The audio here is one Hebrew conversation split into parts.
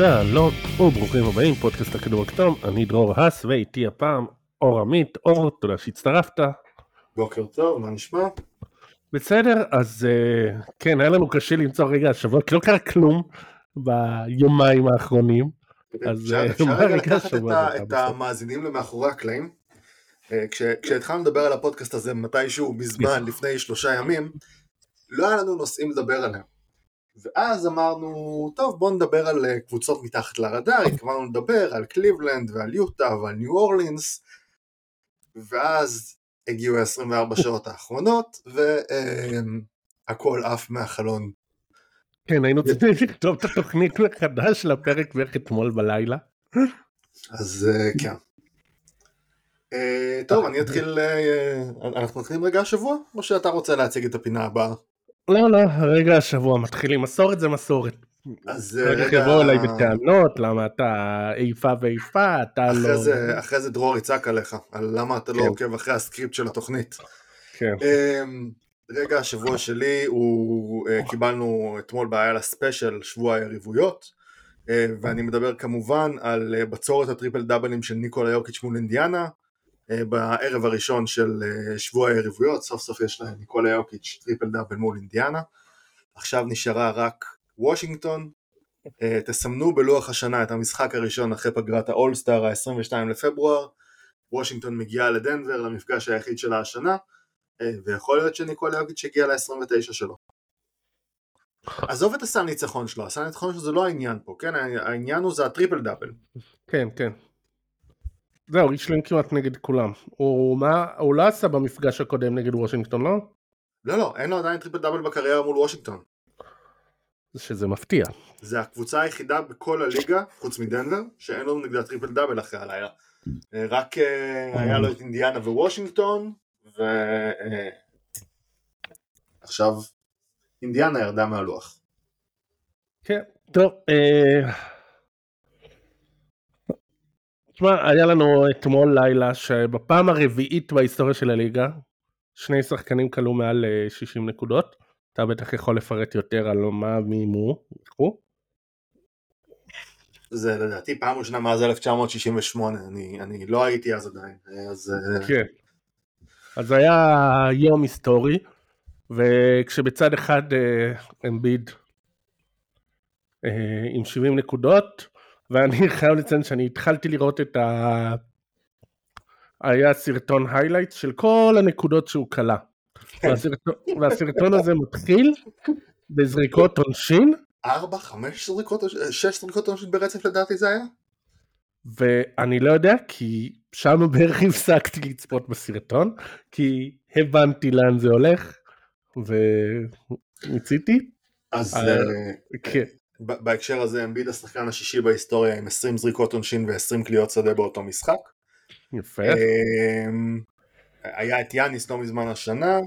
שלום וברוכים הבאים, פודקאסט הכדור הכתום, אני דרור הס ואיתי הפעם אור עמית. אור, תודה שהצטרפת. בוקר טוב, מה נשמע? בסדר, אז כן, היה לנו קשה למצוא רגע השבוע, כי לא קרה כלום ביומיים האחרונים. אפשר רגע לקחת את המאזינים למאחורי הקלעים? כשהתחלנו לדבר על הפודקאסט הזה מתישהו מזמן, לפני 3 ימים, לא היה לנו נושאים לדבר עליהם. ואז אמרנו, טוב, בואו נדבר על קבוצות מתחת לרדאר, התכוונו לדבר על קליבלנד ועל יוטה ועל ניו אורלינס, ואז הגיעו 24 שעות האחרונות, והכל עף מהחלון. כן, היינו צריכים לכתוב את התוכנית מחדש לפרק בערך אתמול בלילה. אז כן. טוב, אני אתחיל, אנחנו נתחילים רגע השבוע, או שאתה רוצה להציג את הפינה הבאה? לא, הרגע השבוע מתחילים, מסורת זה מסורת. אז רגע... יבואו אליי בטענות, למה אתה איפה ואיפה, אתה לא... אחרי זה דרור יצעק עליך, על למה אתה לא עוקב אחרי הסקריפט של התוכנית. כן. רגע השבוע שלי, קיבלנו אתמול בעיה לספשייל, שבוע היריבויות, ואני מדבר כמובן על בצורת הטריפל דאבלים של ניקולה יוקיץ' מול אינדיאנה, בערב הראשון של שבוע היריבויות, סוף סוף יש להם ניקולה יוקיץ' טריפל דאבל מול אינדיאנה, עכשיו נשארה רק וושינגטון. תסמנו בלוח השנה את המשחק הראשון אחרי פגרת האולסטאר, ה-22 לפברואר. וושינגטון מגיעה לדנבר למפגש היחיד שלה השנה, ויכול להיות שניקולה יוקיץ' הגיע ל-29 שלו. עזוב את הסן ניצחון שלו, הסן ניצחון שלו זה לא העניין פה, כן? העניין הוא זה הטריפל דאבל. כן, כן, זהו, יש להם כמעט נגד כולם. הוא לא עשה במפגש הקודם נגד וושינגטון, לא? לא, אין לו עדיין טריפל דאבל בקריירה מול וושינגטון. שזה מפתיע. זה הקבוצה היחידה בכל הליגה, חוץ מדנבר, שאין לו נגד הטריפל דאבל אחרי הלילה. רק היה לו את אינדיאנה ווושינגטון, ועכשיו אינדיאנה ירדה מהלוח. כן, טוב. תשמע, היה לנו אתמול לילה שבפעם הרביעית בהיסטוריה של הליגה, 2 שחקנים קלו מעל 60 נקודות. אתה בטח יכול לפרט יותר על מה, מי, מו, וכו. זה לדעתי פעם ראשונה מאז 1968, אני לא הייתי אז עדיין. כן. אז היה יום היסטורי, וכשבצד אחד אמביד עם 70 נקודות, ואני חייב לציין שאני התחלתי לראות את היה סרטון היילייט של כל הנקודות שהוא קלה. והסרטון הזה מתחיל בזריקות עונשין. 4-5 זריקות, 6 זריקות עונשין ברצף לדעתי זה היה? ואני לא יודע, כי שם בערך הפסקתי לצפות בסרטון, כי הבנתי לאן זה הולך, וניציתי. אז... כן. בהקשר הזה, אמביד השחקן השישי בהיסטוריה עם 20 זריקות עונשין ו-20 קליעות שדה באותו משחק. יפה. היה את יאניס לא מזמן השנה,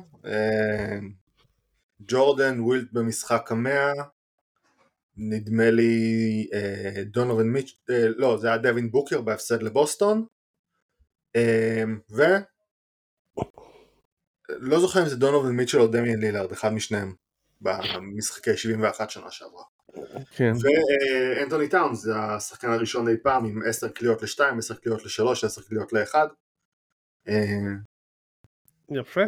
ג'ורדן, ווילט במשחק 100, נדמה לי דונובן מיץ', לא, זה היה דווין בוקר בהפסד לבוסטון, לא זוכר אם זה דונובן מיץ'ל או דמיין לילארד, אחד משניהם, במשחקי 71 שנה שעברה. ואנטוני טאונס זה השחקן הראשון אי פעם עם 10 קליעות ל-2, 10 קליעות ל-3, 10 קליעות ל-1. יפה,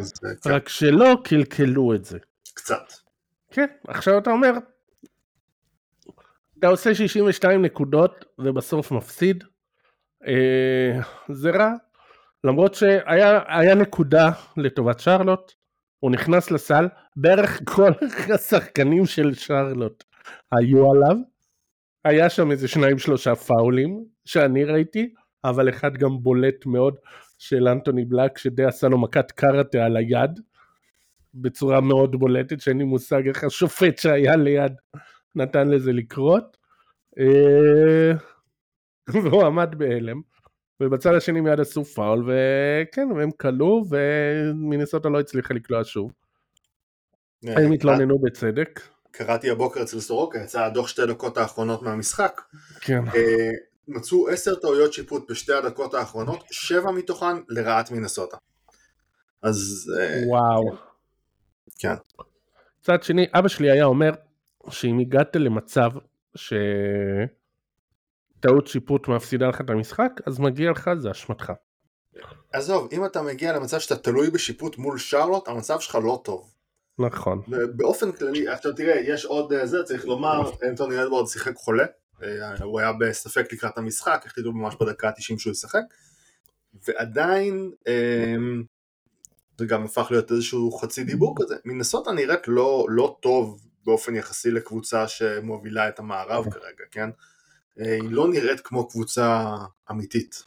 רק שלא קלקלו את זה קצת. כן, עכשיו אתה אומר אתה עושה 62 נקודות ובסוף מפסיד, זה רע, למרות שהיה נקודה לטובת שרלוט, הוא נכנס לסל, בערך כל השחקנים של שרלוט היו עליו, היה שם איזה 2-3 פאולים שאני ראיתי, אבל אחד גם בולט מאוד של אנטוני בלאק שדי עשה לו מכת קראטה על היד בצורה מאוד בולטת שאין לי מושג איך השופט שהיה ליד נתן לזה לקרות, והוא עמד בהלם, ובצד השני מיד עשו פאול, וכן, והם קלו, ומינסוטה לא הצליחה לקלוע שוב. הם התלוננו בצדק. קראתי הבוקר אצל סורוקה, יצא הדוח 2 דקות האחרונות מהמשחק. כן. מצאו 10 טעויות שיפוט ב2 הדקות האחרונות, 7 מתוכן לרעת מינסוטה. אז... וואו. כן. צד שני, אבא שלי היה אומר, שאם הגעת למצב טעות שיפוט מפסידה לך את המשחק, אז מגיע לך, זה אשמתך. עזוב, אם אתה מגיע למצב שאתה תלוי בשיפוט מול שרלוט, המצב שלך לא טוב. נכון. באופן כללי, עכשיו תראה, יש עוד זה, צריך לומר, אנטוני אדוורדס שיחק חולה, הוא היה בספק לקראת המשחק, החליטו ממש בדקה ה-90 שהוא ישחק, ועדיין, זה גם הפך להיות איזשהו חצי דיבור כזה, מנסות נראית לא טוב באופן יחסי לקבוצה שמובילה את המערב כרגע, כן? היא לא נראית כמו קבוצה אמיתית.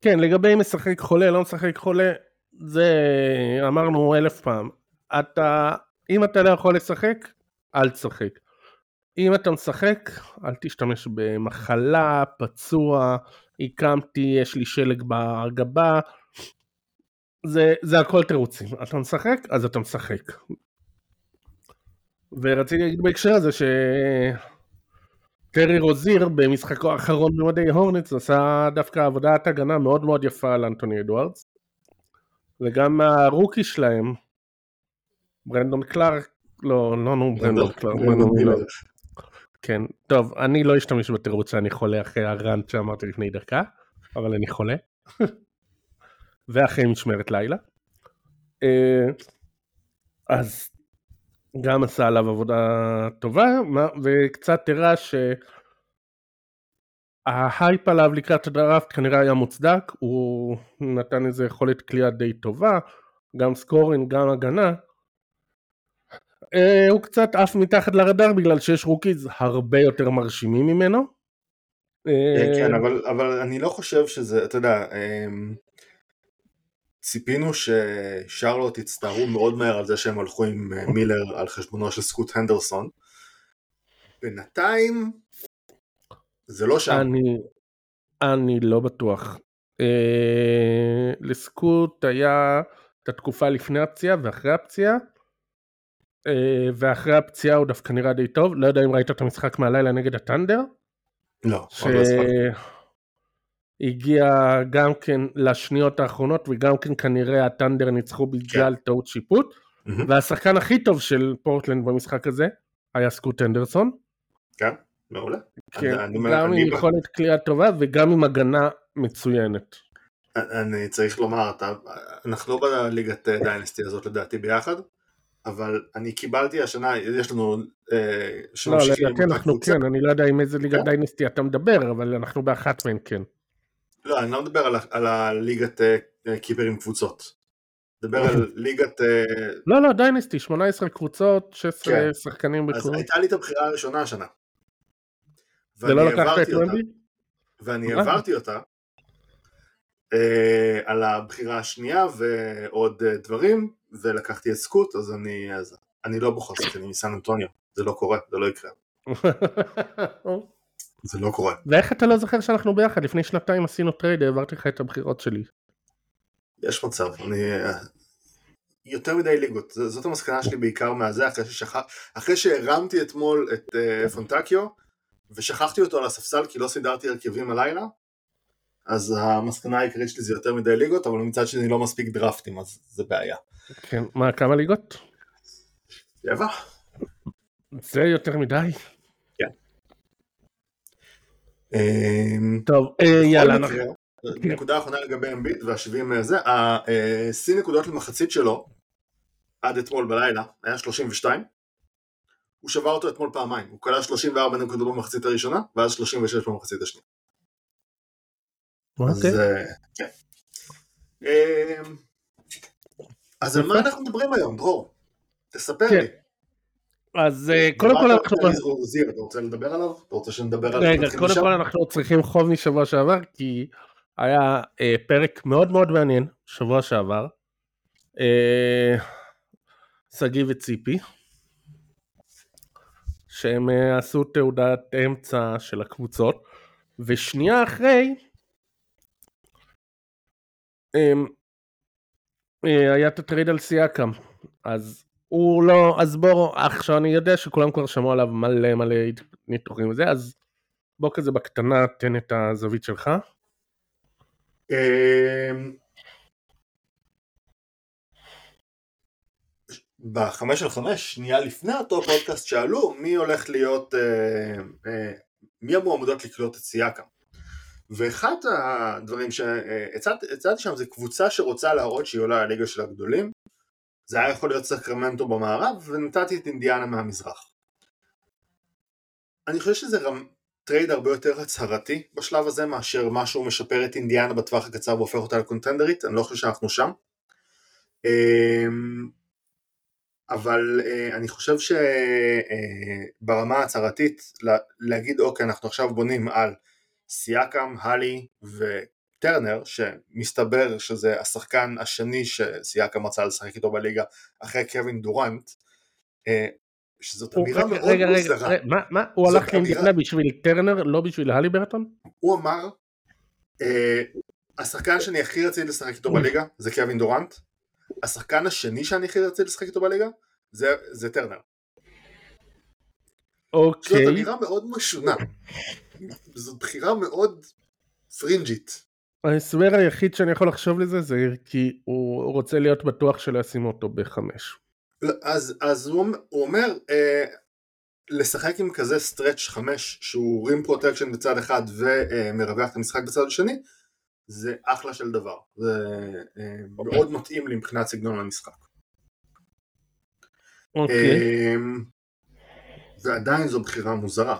כן, לגבי משחק חולה, לא משחק חולה, זה אמרנו 1000 פעם. אם אתה לא יכול לשחק, אל תשחק. אם אתה משחק, אל תשתמש במחלה, פצוע, הקמתי, יש לי שלג בגבה, זה הכל תירוצים. אתה משחק, אז אתה משחק. ורציתי להגיד בהקשר הזה ש... טרי רוזיר במשחקו האחרון במדי הורנץ עשה דווקא עבודת הגנה מאוד מאוד יפה על אנטוני אדוארדס, וגם הרוקי שלהם ברנדון קלארק, ברנדון קלארק. כן, טוב, אני לא אשתמש בתירוץ שאני חולה אחרי הרנט שאמרתי לפני דקה, אבל אני חולה ואחרי משמרת לילה, אז גם עשה עליו עבודה טובה, וקצת תראה שההייפ עליו לקראת הדראפט כנראה היה מוצדק, הוא נתן איזה יכולת כלייה די טובה, גם סקורינג, גם הגנה, הוא קצת אף מתחת לרדאר, בגלל שיש רוקיז הרבה יותר מרשימים ממנו. כן, אבל אני לא חושב שזה, אתה יודע... ציפינו ששרלוט יצטערו מאוד מהר על זה שהם הלכו עם מילר על חשבונו של סקוט הנדרסון. בינתיים זה לא שם. אני לא בטוח. לסקוט היה את התקופה לפני הפציעה ואחרי הפציעה, ואחרי הפציעה הוא דווקא נראה די טוב. לא יודע אם ראית את המשחק מהלילה נגד הטנדר. לא, עוד לא הספק. הגיע גם כן לשניות האחרונות, וגם כן כנראה הטנדר ניצחו בגלל טעות שיפוט, והשחקן הכי טוב של פורטלנד במשחק הזה היה סקוט הנדרסון. כן, מעולה. גם עם יכולת כלייה טובה וגם עם הגנה מצוינת. אני צריך לומר, אנחנו לא בליגת דיינסטי הזאת לדעתי ביחד, אבל אני קיבלתי השנה, יש לנו... לא, לדעתי אנחנו כן, אני לא יודע עם איזה ליגת דיינסטי אתה מדבר, אבל אנחנו באחת מהן כן. לא, אני לא מדבר על הליגת קיפרים קבוצות. מדבר על ליגת... לא, דיינסטי, 18 קבוצות, 16 שחקנים בקבוצות. אז הייתה לי את הבחירה הראשונה השנה. זה לא לקחת את רנדי? ואני עברתי אותה על הבחירה השנייה ועוד דברים, ולקחתי את סקוט, אז אני לא בוחר שחקנים מסן אנטוניו. זה לא קורה, זה לא יקרה. זה לא קורה. ואיך אתה לא זוכר שאנחנו ביחד? לפני 2 עשינו טרייד, העברתי לך את הבחירות שלי. יש מצב, אני... יותר מדי ליגות. זאת המסקנה שלי בעיקר מהזה, אחרי שהרמתי אתמול את פונטקיו, ושכחתי אותו על הספסל, כי לא סידרתי הרכבים הלילה, אז המסקנה העיקרית שלי זה יותר מדי ליגות, אבל מצד שאני לא מספיק דרפטים, אז זה בעיה. כן, מה, כמה ליגות? 7. זה יותר מדי. טוב, יאללה, נקודה האחרונה לגבי אמביט והשביעים הזה, ה-C נקודות למחצית שלו עד אתמול בלילה היה 32, הוא שבר אותו אתמול פעמיים, הוא קלה 34 נקודות במחצית הראשונה ואז 36 במחצית השנייה. אז על מה אנחנו מדברים היום, דרור? תספר לי. אז קודם כל אנחנו... אתה רוצה לדבר עליו? אתה רוצה שנדבר עליו? רגע, קודם כל אנחנו צריכים חוב משבוע שעבר, כי היה פרק מאוד מאוד מעניין, שבוע שעבר, סגי וציפי, שהם עשו תעודת אמצע של הקבוצות, ושנייה אחרי, היה תטריד על סיאקם, אז... הוא לא, אז בוא, עכשיו אני יודע שכולם כבר שמעו עליו מלא ניתוחים וזה, אז בוא כזה בקטנה תן את הזווית שלך. ב5 על 5, שנייה לפני אותו פודקאסט שאלו, מי הולך להיות מי המועמדות לקלוט את סיאקם. ואחד הדברים שהצעתי שם זה קבוצה שרוצה להראות שהיא עולה לליגה של הגדולים, זה היה יכול להיות סקרמנטו במערב, ונתתי את אינדיאנה מהמזרח. אני חושב שזה טרייד הרבה יותר הצהרתי בשלב הזה, מאשר משהו משפר את אינדיאנה בטווח הקצר והופך אותה לקונטנדרית, אני לא חושב שאנחנו שם. אבל אני חושב שברמה ההצהרתית, להגיד אוקיי, אנחנו עכשיו בונים על סיאקם, הלי וטרנר, שמסתבר שזה השחקן השני שסיאקם רצה לשחק איתו בליגה, אחרי קווין דורנט, שזאת אמירה מאוד מוזרה. מה? הוא הלך כאינדיאנה בשביל טרנר, לא בשביל הליברטון? הוא אמר, השחקן שאני הכי רציתי לשחק איתו בליגה, זה קווין דורנט, השחקן השני שאני הכי רציתי לשחק איתו בליגה, זה טרנר. אוקיי. זאת אמירה מאוד משונה. זאת בחירה מאוד פרינג'ית. ההסבר היחיד שאני יכול לחשוב לזה, זה כי הוא רוצה להיות בטוח שלא ישימו אותו ב5. אז הוא אומר, לשחק עם כזה סטרץ' 5, שהוא רים פרוטקשן בצד אחד, ומרווח את המשחק בצד השני, זה אחלה של דבר. זה מאוד מתאים לי מבחינת סגנון למשחק. אוקיי. ועדיין זו בחירה מוזרה.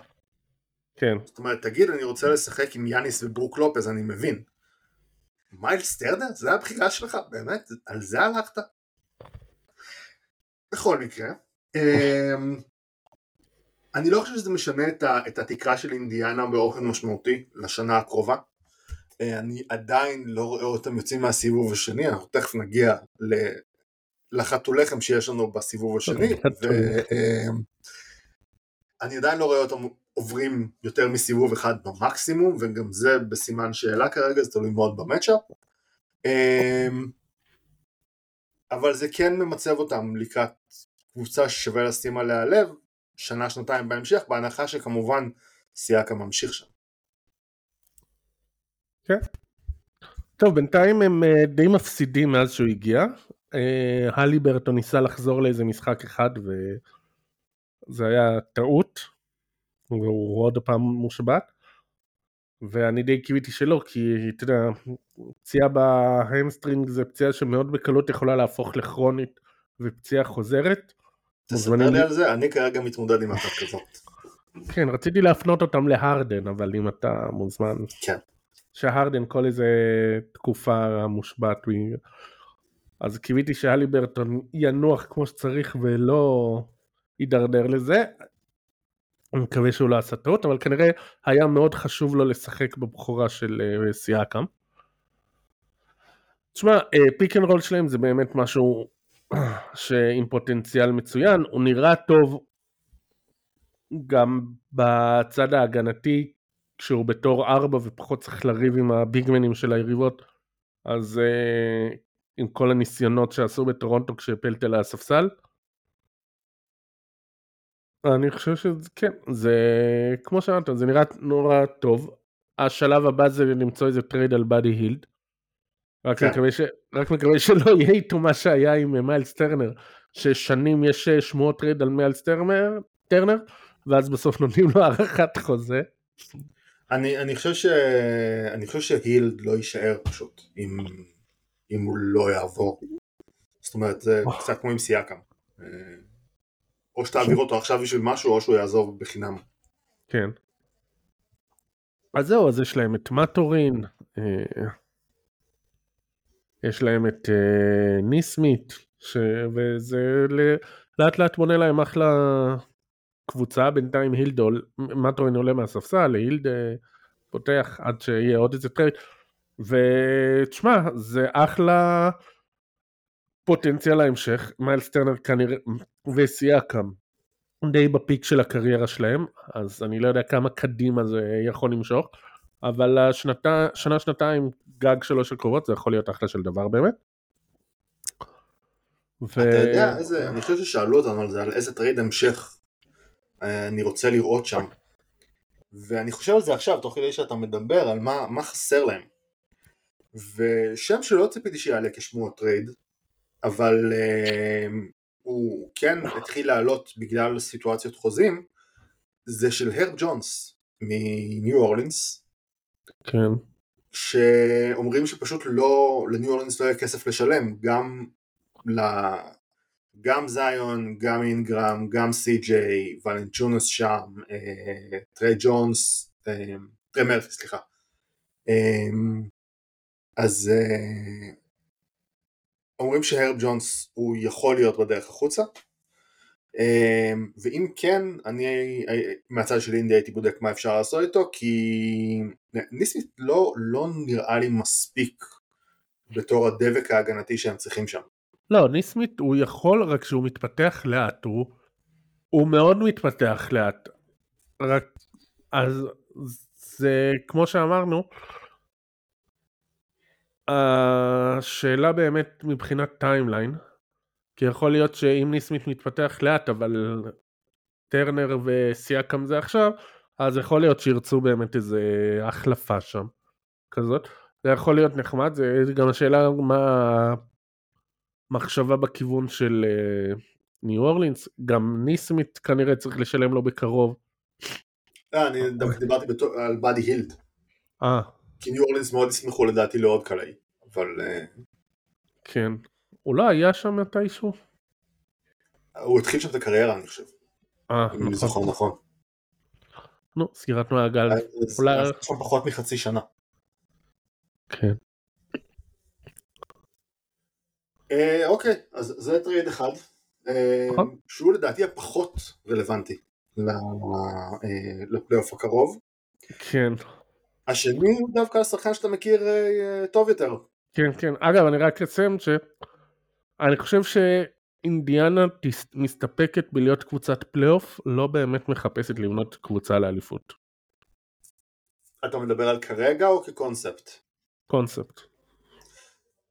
כן. זאת אומרת, תגיד, אני רוצה לשחק עם יאניס וברוק לופז, אני מבין. מיילס טרנר? זה הבחירה שלך, באמת? על זה הלכת? בכל מקרה, אני לא חושב שזה משנה את התקרה של אינדיאנה באופן משמעותי לשנה הקרובה. אני עדיין לא רואה אותם יוצאים מהסיבוב השני, אנחנו תכף נגיע לחתולכם שיש לנו בסיבוב השני, ואני עדיין לא רואה אותם עוברים יותר מסיבוב אחד במקסימום, וגם זה בסימן שאלה כרגע, זה תלוי מאוד במצ'אפ. אבל זה כן ממצב אותם לקראת קבוצה ששווה לשים עליה לב, שנה, שנתיים בהמשך, בהנחה שכמובן סיאקם ממשיך שם. כן. טוב, בינתיים הם די מפסידים מאז שהוא הגיע. הליברטון ניסה לחזור לאיזה משחק אחד, וזה היה טעות. והוא עוד פעם מושבת, ואני די קיוויתי שלא, כי אתה יודע, פציעה בהמסטרינג זה פציעה שמאוד בקלות יכולה להפוך לכרונית, ופציעה חוזרת. תספר לי על זה, אני כרגע מתמודד עם אחת כזאת. כן, רציתי להפנות אותם להרדן, אבל אם אתה מוזמן, כן. שהרדן כל איזה תקופה מושבת, אז קיוויתי שהליברטון ינוח כמו שצריך, ולא יידרדר לזה, אני מקווה שהוא לא עשה טעות, אבל כנראה היה מאוד חשוב לו לשחק בבחורה של סיאקם. תשמע, פיק אנד רול שלהם זה באמת משהו שעם פוטנציאל מצוין, הוא נראה טוב גם בצד ההגנתי, כשהוא בתור 4 ופחות צריך לריב עם הביגמנים של היריבות, אז עם כל הניסיונות שעשו בטורונטו כשפלטה לספסל, אני חושב שזה, כן, זה, כמו שאמרת, זה נראה נורא טוב. השלב הבא זה למצוא איזה טרייד על בדי הילד. רק מקווה שלא יהיה איתו מה שהיה עם מיילס טרנר, ששנים יש שמועות טרייד על מיילס טרנר, ואז בסוף נותנים לו הערכת חוזה. אני חושב שהילד לא יישאר פשוט, אם הוא לא יעבור. זאת אומרת, זה קצת כמו עם סיאקם. או שתעביר אותו עכשיו בשביל משהו, או שהוא יעזוב בחינם. כן. אז זהו, אז יש להם את מטורין, יש להם את ניסמית, וזה לאט לאט בונה להם אחלה קבוצה, בינתיים הילד, מטורין עולה מהספסל, הילד פותח עד שיהיה עוד איזה טרייד, ותשמע, זה אחלה פוטנציאל ההמשך, מיילס טרנר כנראה, וסיאקם, די בפיק של הקריירה שלהם, אז אני לא יודע כמה קדימה זה יכול למשוך, אבל שנה-שנתיים גג 3 הקרובות, זה יכול להיות אחלה של דבר באמת. אתה יודע איזה, אני חושב ששאלו אותנו על זה, על איזה טרייד המשך אני רוצה לראות שם, ואני חושב על זה עכשיו, תוך כדי שאתה מדבר על מה חסר להם, ושם שלא ציפיתי שיעלה כשמו הטרייד, אבל הוא כן התחיל לעלות בגלל סיטואציות חוזים, זה של הרב ג'ונס, מניו אורלינס, כן, שאומרים שפשוט לא, לניו אורלינס לא היה כסף לשלם, גם זיון, גם אינגרם, גם סי-ג'יי, ולנצ'ונס שם, טרי ג'ונס, טרי מרפי, סליחה. אז אומרים שהרב ג'ונס הוא יכול להיות בדרך החוצה, ואם כן, אני מהצד של אינדיה הייתי בודק מה אפשר לעשות איתו, כי ניסמית לא נראה לי מספיק בתור הדבק ההגנתי שהם צריכים שם. לא, ניסמית הוא יכול, רק שהוא מתפתח לאט, הוא מאוד מתפתח לאט, רק אז זה כמו שאמרנו, השאלה באמת מבחינת טיימליין, כי יכול להיות שאם ניסמית מתפתח לאט, אבל טרנר וסיאקם זה עכשיו, אז יכול להיות שירצו באמת איזה החלפה שם, כזאת, זה יכול להיות נחמד, זה גם השאלה מה מחשבה בכיוון של ניו אורלינס, גם ניסמית כנראה צריך לשלם לו בקרוב. אני דיברתי על בדי הילד, כי ניו אורלינס מאוד ישמחו לדעתי לעוד קלעי, אבל כן, אולי היה שם מתישהו? הוא התחיל שם את הקריירה אני חושב, אם אני זוכר נכון. נו, סגירת מעגל, אולי שם פחות מחצי שנה. כן. אוקיי, אז זה טרייד אחד, שהוא לדעתי הפחות רלוונטי לפלייאוף הקרוב. כן. השני הוא דווקא השחקן שאתה מכיר טוב יותר. כן, כן. אגב, אני רק אסיים שאני חושב שאינדיאנה מסתפקת בלהיות קבוצת פלייאוף, לא באמת מחפשת לבנות קבוצה לאליפות. אתה מדבר על כרגע או כקונספט? קונספט.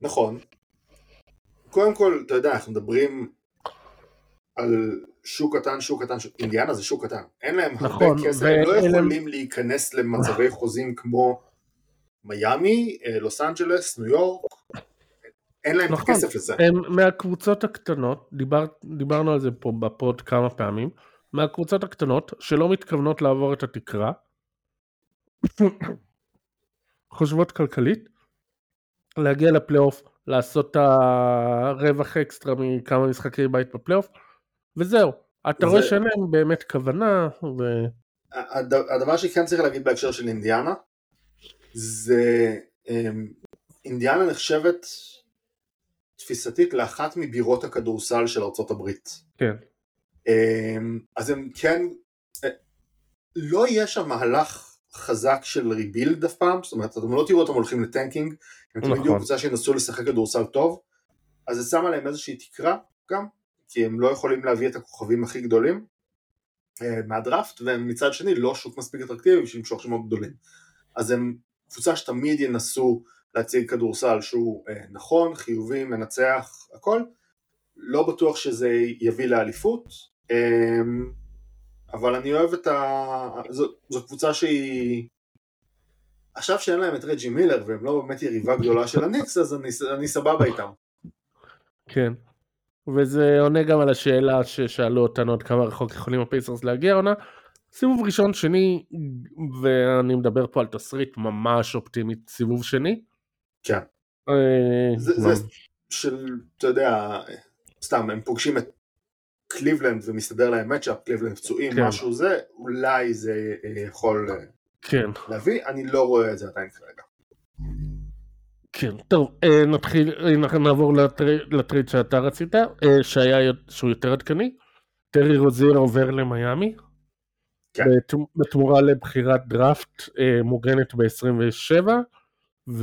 נכון. קודם כל, אתה יודע, אנחנו מדברים על שוק קטן, אינדיאנה זה שוק קטן. אין להם הרבה כסף, הם לא יכולים להיכנס למצבי חוזים כמו מיאמי, לוס אנג'לס, ניו יורק. אין להם כסף לזה. הם מהקבוצות הקטנות, דיברנו על זה פה בפוד כמה פעמים, מהקבוצות הקטנות שלא מתכוונות לעבור את התקרה, חושבות כלכלית, להגיע לפלייאוף, לעשות את הרווח אקסטרה מכמה משחקי בית בפלייאוף, וזהו, אתה רואה שאין להם באמת כוונה. הדבר שכן צריך להגיד בהקשר של אינדיאנה, זה אינדיאנה נחשבת תפיסתית לאחת מבירות הכדורסל של ארצות הברית. כן. אז הם כן, לא יהיה שם מהלך חזק של ריבילד אף פעם, זאת אומרת, אתם לא תראו אותם הולכים לטנקינג, הם תמיד יהיו קבוצה שינסו לשחק כדורסל טוב, אז זה שם עליהם איזושהי תקרה גם, כי הם לא יכולים להביא את הכוכבים הכי גדולים מהדרפט, והם מצד שני לא שוק מספיק אטרקטיבי בשביל למשוך שמות גדולים. אז הם קבוצה שתמיד ינסו להציג כדורסל שהוא נכון, חיובי, מנצח, הכל, לא בטוח שזה יביא לאליפות, אבל אני אוהב את זו קבוצה שהיא, עכשיו שאין להם את רג'י מילר, והם לא באמת יריבה גדולה של הניקס, אז אני סבבה איתם. כן, וזה עונה גם על השאלה ששאלו אותנו עוד כמה רחוק יכולים הפייסרס להגיע עונה, סיבוב ראשון, שני, ואני מדבר פה על תסריט ממש אופטימית, סיבוב שני. כן. זה של, אתה יודע, סתם, הם פוגשים את קליבלנד ומסתדר להם מצ'אפ, קליבלנד פצועים, משהו זה, אולי זה יכול להביא, אני לא רואה את זה עדיין כרגע. כן, טוב, נעבור לטריד שאתה רצית, שהוא יותר עדכני, טרי רוזיר עובר למיאמי, בתמורה לבחירת דראפט מוגנת ב-27,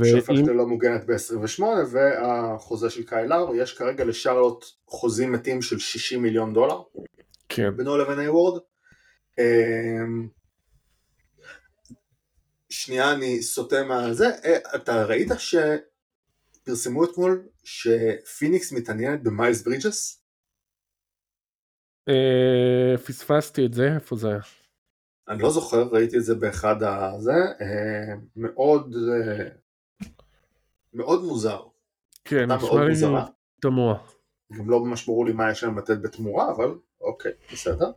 שהפכת לא מוגנת ב-28, והחוזה של קיילר, יש כרגע לשרלוט חוזים מתים של 60 מיליון דולר, בינו לבין היוורד. שנייה, אני סוטה מהזה, אתה ראית שפרסמו אתמול שפיניקס מתעניינת במיילס ברידג'ס? פספסתי את זה, איפה זה היה? אני לא זוכר, ראיתי את זה באחד הזה, מאוד מאוד מוזר. כן, נשמע לי תמוה. גם לא ממש ברור לי מה יש להם לתת בתמורה, אבל אוקיי, בסדר.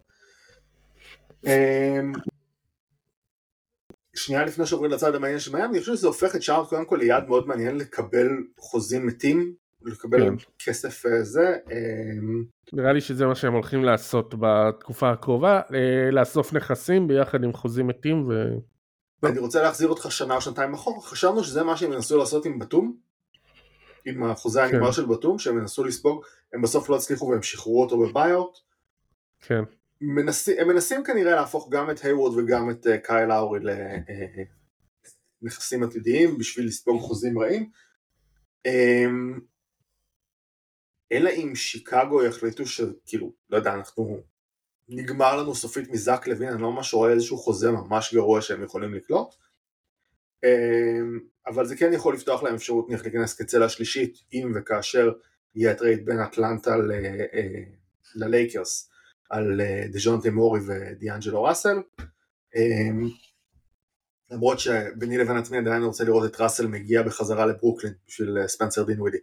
שנייה לפני שעוברים לצד המעניין של מיאמי, אני חושב שזה הופך את שער קודם כל ליד מאוד מעניין לקבל חוזים מתים, לקבל כסף זה. נראה לי שזה מה שהם הולכים לעשות בתקופה הקרובה, לאסוף נכסים ביחד עם חוזים מתים. ואני רוצה להחזיר אותך שנה או שנתיים אחורה, חשבנו שזה מה שהם ינסו לעשות עם בתום, עם החוזה הנגמר של בתום, שהם ינסו לספוג, הם בסוף לא הצליחו והם שחררו אותו בביי-אוט. כן. הם מנסים כנראה להפוך גם את היוורד וגם את קייל לאורי לנכסים עתידיים בשביל לספוג חוזים רעים, אלא אם שיקגו יחליטו שכאילו, לא יודע, אנחנו נגמר לנו סופית מזק לוין, אני לא ממש רואה איזשהו חוזה ממש גרוע שהם יכולים לקלוט, אבל זה כן יכול לפתוח להם אפשרות נלך להיכנס כצלע השלישית, אם וכאשר יהיה הטרייד בין אטלנטה ללייקרס על דז'ונטה מורי ודיאנג'לו ראסל, למרות שביני לבין עצמי עדיין רוצה לראות את ראסל מגיע בחזרה לברוקלין בשביל ספנסר דינווידי.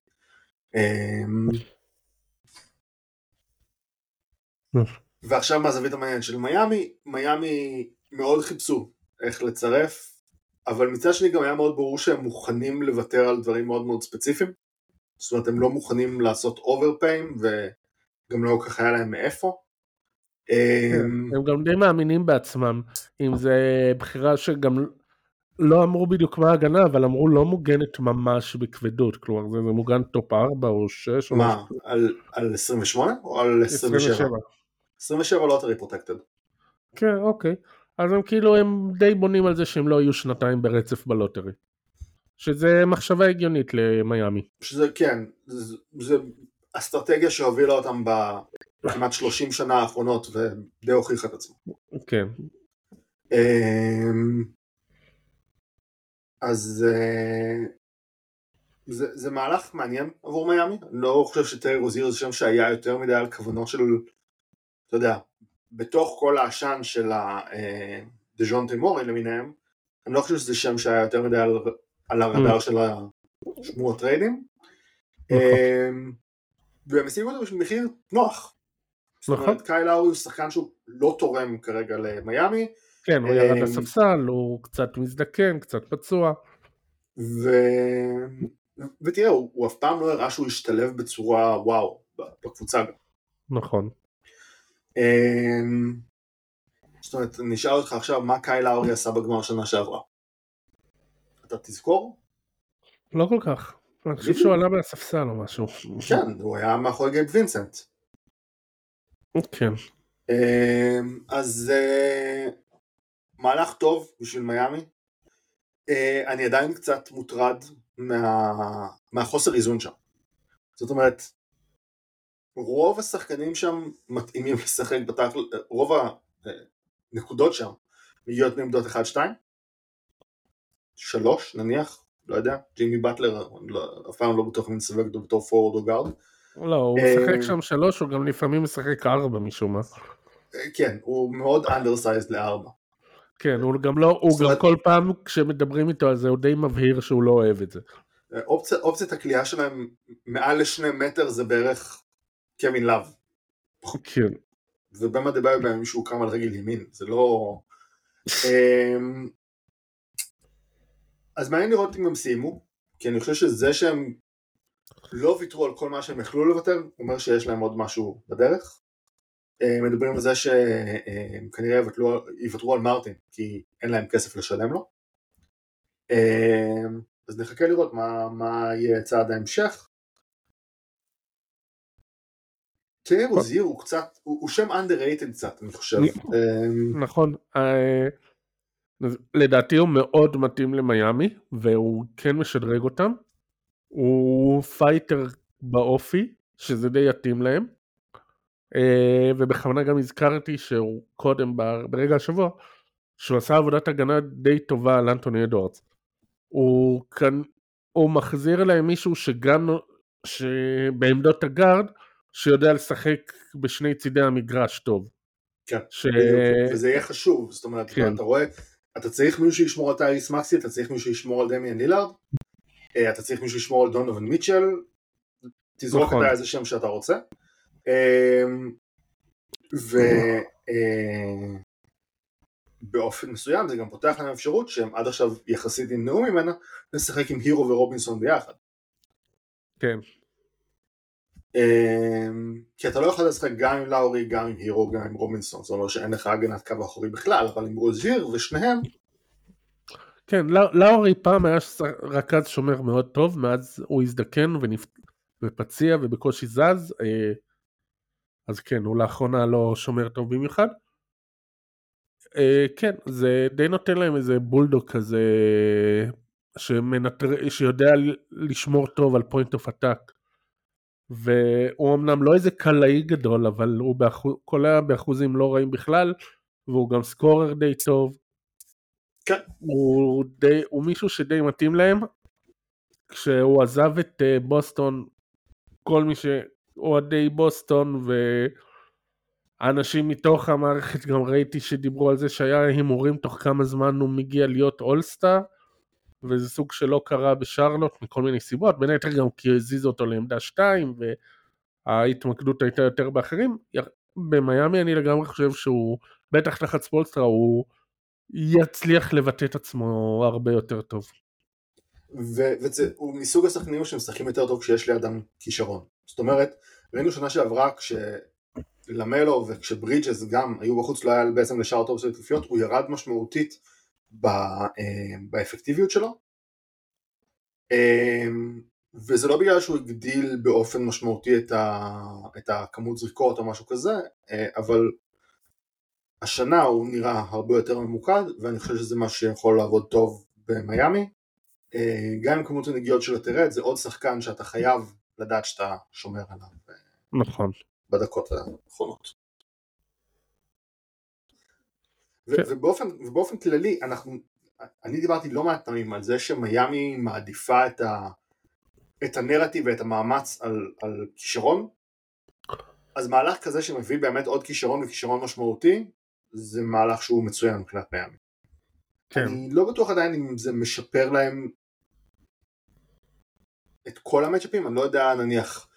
ועכשיו מהזווית המעניין של מיאמי, מיאמי מאוד חיפשו איך לצרף, אבל מצד שני גם היה מאוד ברור שהם מוכנים לוותר על דברים מאוד מאוד ספציפיים, זאת אומרת הם לא מוכנים לעשות אוברפיים וגם לא ככה היה להם מאיפה. הם גם די מאמינים בעצמם, אם זה בחירה שגם לא אמרו בדיוק מה ההגנה, אבל אמרו לא מוגנת ממש בכבדות, כלומר זה מוגן טופ 4 או 6 או מה, על 28 או על 27? 27 לא טרי פרוטקטד. כן, אוקיי, אז הם כאילו הם די בונים על זה שהם לא יהיו שנתיים ברצף בלוטרי, שזה מחשבה הגיונית למיאמי, שזה כן, זה אסטרטגיה שהובילה אותם כמעט 30 שנה האחרונות, ודי הוכיח את עצמו. כן. אז זה מהלך מעניין עבור מיאמי, לא חושב שטרי רוזיר זה שם שהיה יותר מדי על כוונות של, אתה יודע, בתוך כל העשן של דז'ונטה מורי למיניהם, אני לא חושב שזה שם שהיה יותר מדי על הרדאר של השמועות טריידים, והם השיגו אותו בשביל מחיר נוח. זאת אומרת, קייל לאורי הוא שחקן שהוא לא תורם כרגע למיאמי. כן, הוא ירד לספסל, הוא קצת מזדקן, קצת פצוע. ותראה, הוא אף פעם לא הראה שהוא השתלב בצורה וואו, בקבוצה גם. נכון. זאת אומרת, נשאל אותך עכשיו, מה קייל לאורי עשה בגמר שנה שעברה? אתה תזכור? לא כל כך. אני חושב שהוא עלה מהספסל או משהו. כן, הוא היה מאחורי גייב וינסנט. כן. אז מהלך טוב בשביל מיאמי. אני עדיין קצת מוטרד מהחוסר איזון שם. זאת אומרת, רוב השחקנים שם מתאימים לשחק בתחת, רוב הנקודות שם מגיעות מעמדות 1-2, 3 נניח, לא יודע, ג'ימי בטלר, אף פעם לא בטוח אם נסווג אותו בתור פורד או גארד. לא, הוא משחק שם 3, הוא גם לפעמים משחק 4 משום מה. כן, הוא מאוד אנדרסייז ל-4. כן, הוא גם לא, הוא גם כל פעם כשמדברים איתו על זה, הוא די מבהיר שהוא לא אוהב את זה. אופציית הקליעה שלהם מעל ל2 מטר זה בערך קווין לב. כן. זה באמת דבר בימים שהוא קם על רגל ימין, זה לא... אז מעניין לראות אם הם סיימו, כי אני חושב שזה שהם לא ויתרו על כל מה שהם יכלו לוותר, אומר שיש להם עוד משהו בדרך. מדברים על זה שהם כנראה יוותרו על מרטין, כי אין להם כסף לשלם לו. אז נחכה לראות מה יהיה צעד ההמשך. תראי רוזיר הוא קצת, הוא שם underrated קצת, אני חושב. נכון. לדעתי הוא מאוד מתאים למיאמי, והוא כן משדרג אותם, הוא פייטר באופי, שזה די יתאים להם, ובכוונה גם הזכרתי שהוא קודם ברגע השבוע, שהוא עשה עבודת הגנה די טובה על אנטוני אדוארדס, הוא מחזיר להם מישהו שגם בעמדות הגארד, שיודע לשחק בשני צידי המגרש טוב. כן, וזה יהיה חשוב, זאת אומרת, אתה רואה, אתה צריך מישהו שישמור על טייריס מקסי, אתה צריך מישהו שישמור על דמיאן לילארד, אתה צריך מישהו שישמור על דונובן מיטשל, תזרוק את איזה שם שאתה רוצה, באופן מסוים זה גם פותח להם אפשרות שהם עד עכשיו יחסית נמנעו ממנה, לשחק עם הירו ורובינסון ביחד. כן. כי אתה לא יכול לשחק גם עם לאורי, גם עם הירו, גם עם רובינסון, זאת אומרת שאין לך הגנת קו אחורי בכלל, אבל עם רוז'יר ושניהם. כן, לאורי פעם היה רכז שומר מאוד טוב, מאז הוא הזדקן ופציע ובקושי זז, אז כן, הוא לאחרונה לא שומר טוב במיוחד. כן, זה די נותן להם איזה בולדוג כזה, שיודע לשמור טוב על פוינט אוף אטאק, והוא אמנם לא איזה קלעי גדול, אבל הוא קולע באחוזים לא רעים בכלל, והוא גם סקורר די טוב, כן. הוא מישהו שדי מתאים להם. כשהוא עזב את בוסטון, כל מי שאוהדי בוסטון ואנשים מתוך המערכת, גם ראיתי שדיברו על זה שהיה הימורים תוך כמה זמן הוא מגיע להיות אולסטאר, וזה סוג שלא קרה בשרלוט מכל מיני סיבות, בין היתר גם כי הזיזו אותו לעמדה 2 וההתמקדות הייתה יותר באחרים. במיימי אני לגמרי חושב שהוא בטח תחת ספולסטרה הוא יצליח לבטא את עצמו הרבה יותר טוב. והוא מסוג השחקנים שמשחקים יותר טוב כשיש לאדם כישרון. זאת אומרת, ראינו שנה שעברה כשלמלו וכשברידג'ס גם היו בחוץ, לא היה בעצם לשאר טוב של התקפיות, הוא ירד משמעותית באפקטיביות שלו, וזה לא בגלל שהוא הגדיל באופן משמעותי את הכמות זריקות או משהו כזה, אבל השנה הוא נראה הרבה יותר ממוקד, ואני חושב שזה מה שיכול לעבוד טוב במיימי. גם עם כמות הנגיעות של הטרד, זה עוד שחקן שאתה חייב לדעת שאתה שומר עליו. נכון. בדקות האחרונות. ובאופן כללי, אני דיברתי לא מעט פעמים על זה שמיימי מעדיפה את הנרטיב ואת המאמץ על כישרון, אז מהלך כזה שמביא באמת עוד כישרון וכישרון משמעותי, זה מהלך שהוא מצוין מבחינת מיימי. אני לא בטוח עדיין אם זה משפר להם את כל המצ'אפים, אני לא יודע נניח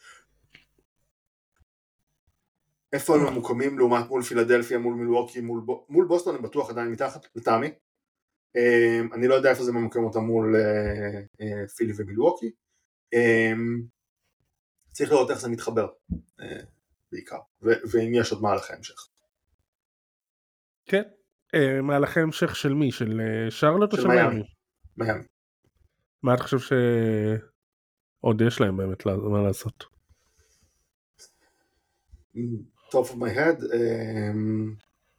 איפה הם ממוקמים לעומת מול פילדלפיה, מול מילווקי, מול בוסטון, אני בטוח עדיין מתחת לטעמי, אני לא יודע איפה זה ממוקם אותם מול פילי ומילווקי, צריך לראות איך זה מתחבר בעיקר, ואם יש עוד מהלכי המשך. כן. מהלכי המשך של מי? של שרלוט או של מיימי? מיימי. מה אתה חושב שעוד יש להם באמת מה לעשות? Top of my head,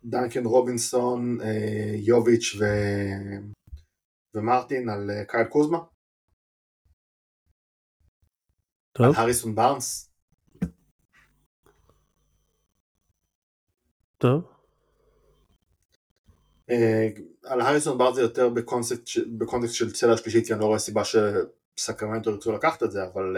דנקן רובינסון, יוביץ' ומרטין על קייל קוזמה. טוב. על הריסון בארנס. טוב. על הריסון בארנס יותר בקונטקסט של צלע שלישית, כי אני לא רואה סיבה שסקרמנטו ירצו לקחת את זה, אבל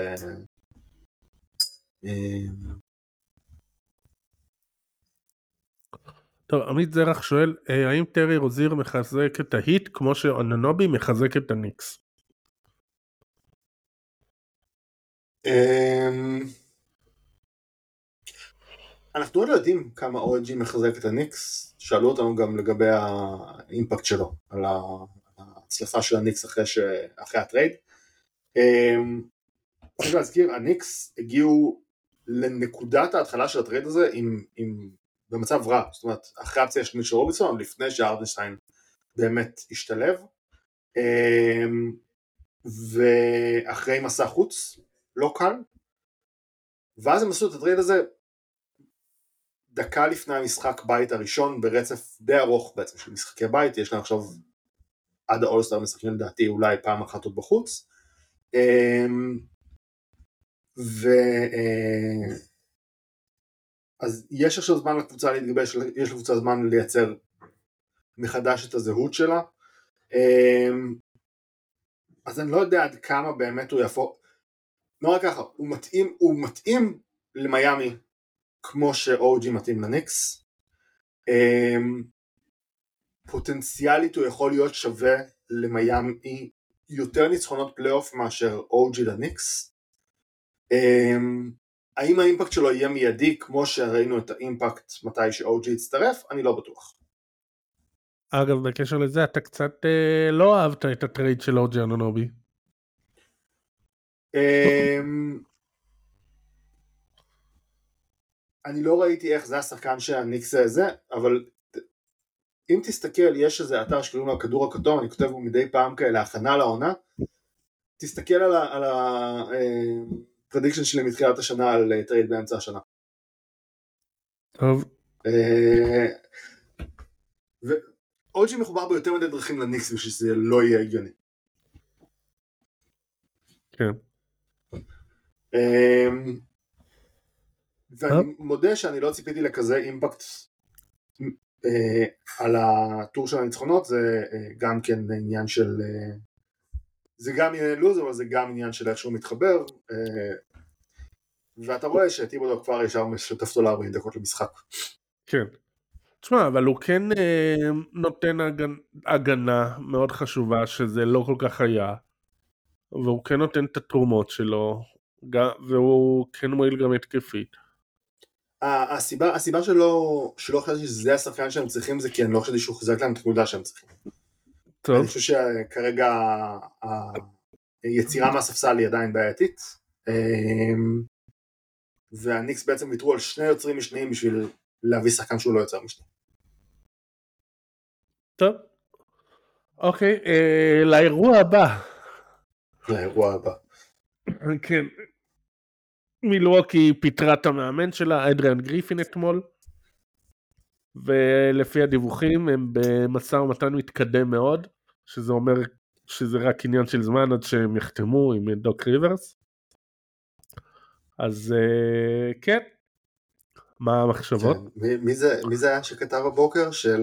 טוב, עמית זרח שואל, האם טרי רוזיר מחזק את ההיט כמו שאננובי מחזק את הניקס? אנחנו עוד לא יודעים כמה OG מחזק את הניקס, שאלו אותנו גם לגבי האימפקט שלו, על ההצלחה של הניקס אחרי הטרייד. צריך להזכיר, הניקס הגיעו לנקודת ההתחלה של הטרייד הזה במצב רע, זאת אומרת, אחרי הפציעה השנית של רובינסון, לפני שהארדנשטיין באמת השתלב, ואחרי מסע חוץ, לא קל, ואז הם עשו את הטרייד הזה, דקה לפני המשחק בית הראשון, ברצף די ארוך בעצם של משחקי בית, יש לנו עכשיו עד האולסטאר משחקים לדעתי אולי פעם אחת עוד בחוץ, אז יש עכשיו זמן לקבוצה להתגבש, יש לקבוצה זמן לייצר מחדש את הזהות שלה, אז אני לא יודע עד כמה באמת הוא יפור, לא רק ככה, הוא מתאים למיימי, כמו ש-OG מתאים לניקס, פוטנציאלית הוא יכול להיות שווה למיימי יותר ניצחונות פלייאוף מאשר OG לניקס, האם האימפקט שלו יהיה מיידי כמו שראינו את האימפקט מתי ש-OG יצטרף? אני לא בטוח. אגב, בקשר לזה, אתה קצת לא אהבת את הטרייד של אוג'י אנונובי. אני לא ראיתי איך זה השחקן של הניקס הזה, אבל אם תסתכל, יש איזה אתר שקוראים לו הכדור הכתום, אני כותב בו מדי פעם כאלה, הכנה לעונה, תסתכל על הפרדיקשן שלי מתחילת השנה, על טרייד באמצע השנה. טוב. ואוג'י מחובר ביותר מדי דרכים לניקס, בשביל שזה לא יהיה הגיוני. כן. ואני מודה שאני לא ציפיתי לכזה אימפקט על הטור של הניצחונות, זה גם כן עניין של, זה גם עניין לוז, אבל זה גם עניין של איך שהוא מתחבר, ואתה רואה שטיבודו כבר ישר משותף תולה 40 דקות למשחק. כן. תשמע, אבל הוא כן נותן הגנה מאוד חשובה, שזה לא כל כך היה, והוא כן נותן את התרומות שלו, והוא כן מועיל גם התקפית. הסיבה שלא חשבתי שזה השחקן שהם צריכים, זה כי אני לא חשבתי שהוא חזק להם את התנודה שהם צריכים. אני חושב שכרגע היצירה מהספסל היא עדיין בעייתית, והניקס בעצם ויתרו על שני יוצרים משניים בשביל להביא שחקן שהוא לא יוצר משני. טוב, אוקיי, לאירוע הבא. כן. מילווקי פיטרה את המאמן שלה, אדריאן גריפין, אתמול, ולפי הדיווחים הם במשא ומתן מתקדם מאוד, שזה אומר שזה רק עניין של זמן עד שהם יחתמו עם דוק ריברס. אז כן, מה המחשבות? מי זה היה שכתב הבוקר של,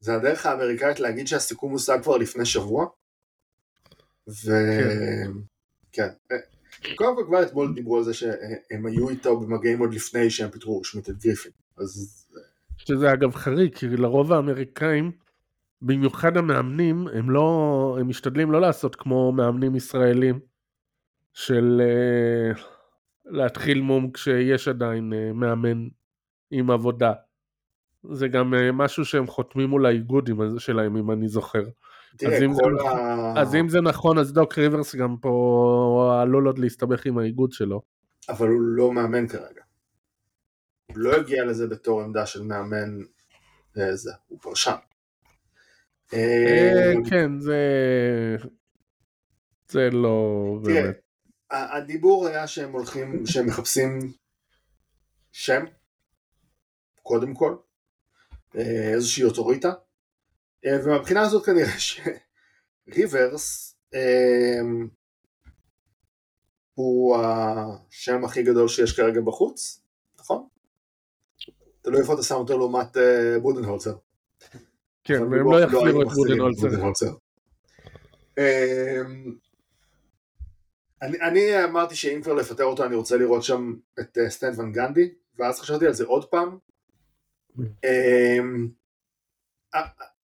זה הדרך האמריקאית להגיד שהסיכום הושג כבר לפני שבוע, וכן, קודם כל כבר אתמול דיברו על זה שהם היו איתו במגעים עוד לפני שהם פיתרו רשמית את גריפין. שזה אגב חריג, כי לרוב האמריקאים, במיוחד המאמנים, הם משתדלים לא לעשות כמו מאמנים ישראלים, של להתחיל מום כשיש עדיין מאמן עם עבודה. זה גם משהו שהם חותמים מול האיגודים שלהם, אם אני זוכר. אז אם זה נכון, אז דוק ריברס גם פה עלול עוד להסתבך עם האיגוד שלו. אבל הוא לא מאמן כרגע. הוא לא הגיע לזה בתור עמדה של מאמן, הוא פרשן. כן, זה לא... תראה, הדיבור היה שהם הולכים, שהם מחפשים שם, קודם כל, איזושהי אוטוריטה, ומבחינה הזאת כנראה שריברס הוא השם הכי גדול שיש כרגע בחוץ, נכון? אתה לא יפה, אתה שם אותו לעומת בודנהולצר. כן, והם לא יחזירו את בודנהולצר. אני אמרתי שאם כבר לפטר אותו, אני רוצה לראות שם את סטן ון גנדי, ואז חשבתי על זה עוד פעם.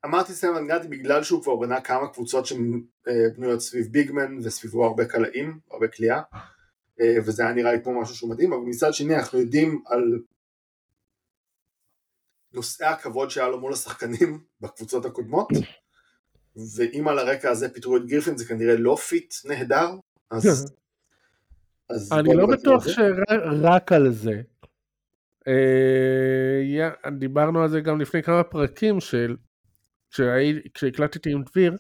אמרתי סטן ון גנדי בגלל שהוא כבר בנה כמה קבוצות שבנויות סביב ביגמן וסביבו הרבה קלעים, הרבה קליעה, וזה היה נראה לי כמו משהו שהוא מדהים, אבל מצד שני אנחנו יודעים על נושאי הכבוד שהיה לו מול השחקנים בקבוצות הקודמות, ואם על הרקע הזה פיתרו את גריפין, זה כנראה לא פיט נהדר, אז אני לא בטוח שרק על זה. דיברנו על זה גם לפני כמה פרקים של כשהקלטתי עם דביר,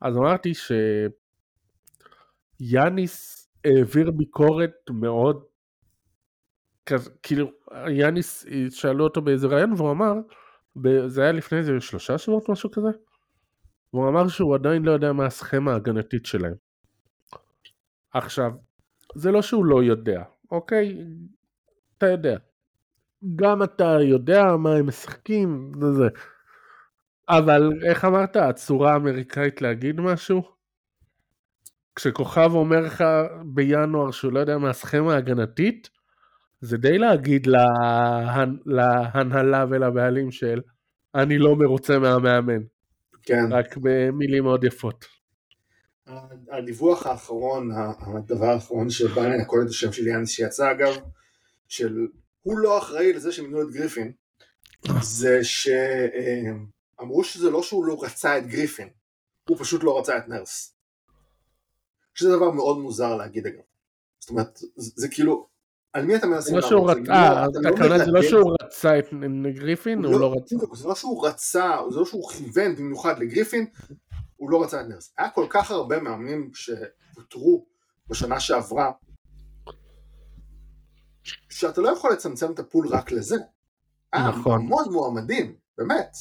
אז אמרתי שיאניס העביר ביקורת מאוד, כאילו יאניס שאלו אותו באיזה רעיון, והוא אמר, זה היה לפני איזה 3 שבועות משהו כזה, והוא אמר שהוא עדיין לא יודע מה הסכמה ההגנתית שלהם. עכשיו, זה לא שהוא לא יודע, אוקיי? אתה יודע. גם אתה יודע מה הם משחקים וזה. אבל איך אמרת, הצורה האמריקאית להגיד משהו? כשכוכב אומר לך בינואר שהוא לא יודע מהסכמה ההגנתית, זה די להגיד להנהלה ולבעלים של אני לא מרוצה מהמאמן. כן. רק במילים מאוד יפות. הדיווח האחרון, הדבר האחרון שבא לנקול את השם של יאניס שיצא אגב, של הוא לא אחראי לזה שמינו את גריפין, זה ש... אמרו שזה לא שהוא לא רצה את גריפין, הוא פשוט לא רצה את נרס. שזה דבר מאוד מוזר להגיד אגב. זאת אומרת, זה כאילו, על מי אתה מנסים לעבור? זה לא שהוא רצה את גריפין, הוא לא רצה. זה לא שהוא רצה, זה לא שהוא כיוון במיוחד לגריפין, הוא לא רצה את נרס. היה כל כך הרבה מאמנים שפותרו בשנה שעברה, שאתה לא יכול לצמצם את הפול רק לזה. נכון. מאוד מועמדים, באמת.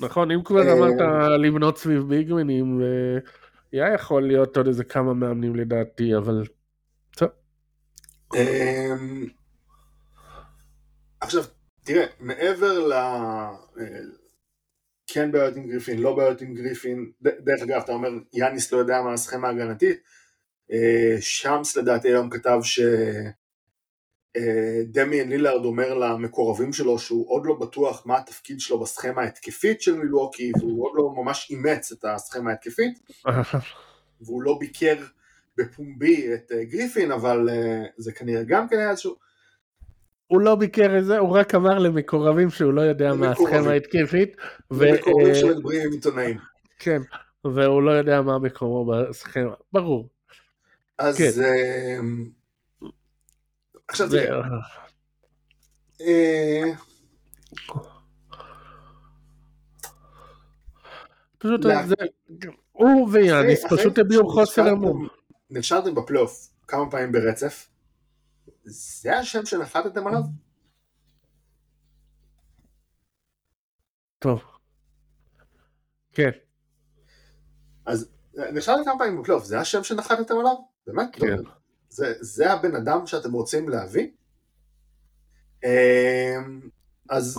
נכון, אם כבר אמרת לבנות סביב ביגמנים, היה יכול להיות עוד איזה כמה מאמנים לדעתי, אבל... עכשיו, תראה, מעבר כן בעיות עם גריפין, לא בעיות עם גריפין, דרך אגב, אתה אומר, יאניס לא יודע מה הסכמה הגנתית, שמס לדעתי היום כתב דמיאן לילארד אומר למקורבים שלו שהוא עוד לא בטוח מה התפקיד שלו בסכמה ההתקפית של מילווקי, והוא עוד לא ממש אימץ את הסכמה ההתקפית, והוא לא ביקר בפומבי את גריפין, אבל זה כנראה גם כנראה איזשהו... הוא לא ביקר את זה, הוא רק אמר למקורבים שהוא לא יודע מה הסכמה ההתקפית. ומקורבים שמדברים עם עיתונאים. כן, והוא לא יודע מה מקורו בסכמה, ברור. אז... עכשיו תראה, פשוט הוא ויאניס פשוט הביאו חוסר אמון. נשארתם בפלייאוף כמה פעמים ברצף, זה השם שנחתתם עליו? טוב, כן. אז נשארתם כמה פעמים בפלייאוף, זה השם שנחתתם עליו? באמת? כן. זה הבן אדם שאתם רוצים להביא? אז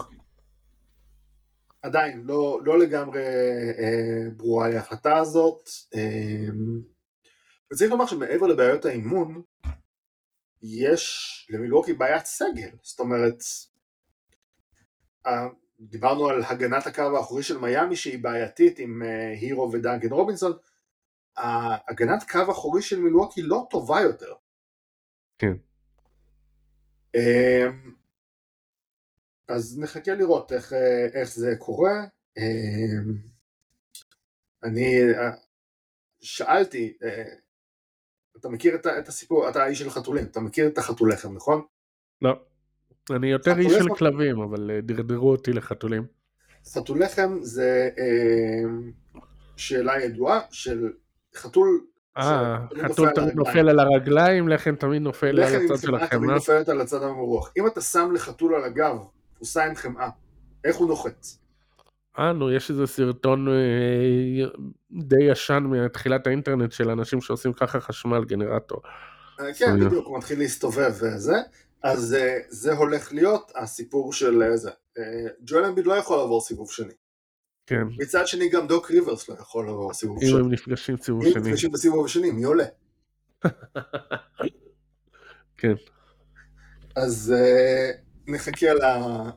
עדיין, לא לגמרי ברורה לי ההחלטה הזאת. וצריך לומר שמעבר לבעיות האימון, יש למילווקי בעיית סגל. זאת אומרת, דיברנו על הגנת הקו האחורי של מיימי, שהיא בעייתית עם הירו ודנקן רובינסון, הגנת קו אחורי של מילווקי לא טובה יותר. כן. אז נחכה לראות איך זה קורה. אני שאלתי, אתה מכיר את הסיפור, אתה איש של חתולים, אתה מכיר את החתוליכם, נכון? לא, אני יותר איש של כלבים, אבל דרדרו אותי לחתולים. חתוליכם זה שאלה ידועה של חתול תמיד נופל על הרגליים, לחם תמיד נופל על הצד של החמאה. לחם תמיד נופלת על הצד המרוח. אם אתה שם לחתול על הגב, הוא שם עם חמאה, איך הוא נוחת? נו, יש איזה סרטון די ישן מתחילת האינטרנט של אנשים שעושים ככה חשמל גנרטור. כן, בדיוק, הוא מתחיל להסתובב וזה, אז זה הולך להיות הסיפור של זה. ג'ואל אמביד לא יכול לעבור סיבוב שני. כן. מצד שני גם דוק ריברס לא יכול לעבור סיבוב שני. אם הם נפגשים סיבוב שני. אם הם נפגשים בסיבוב שני, מי עולה? כן. אז נחכה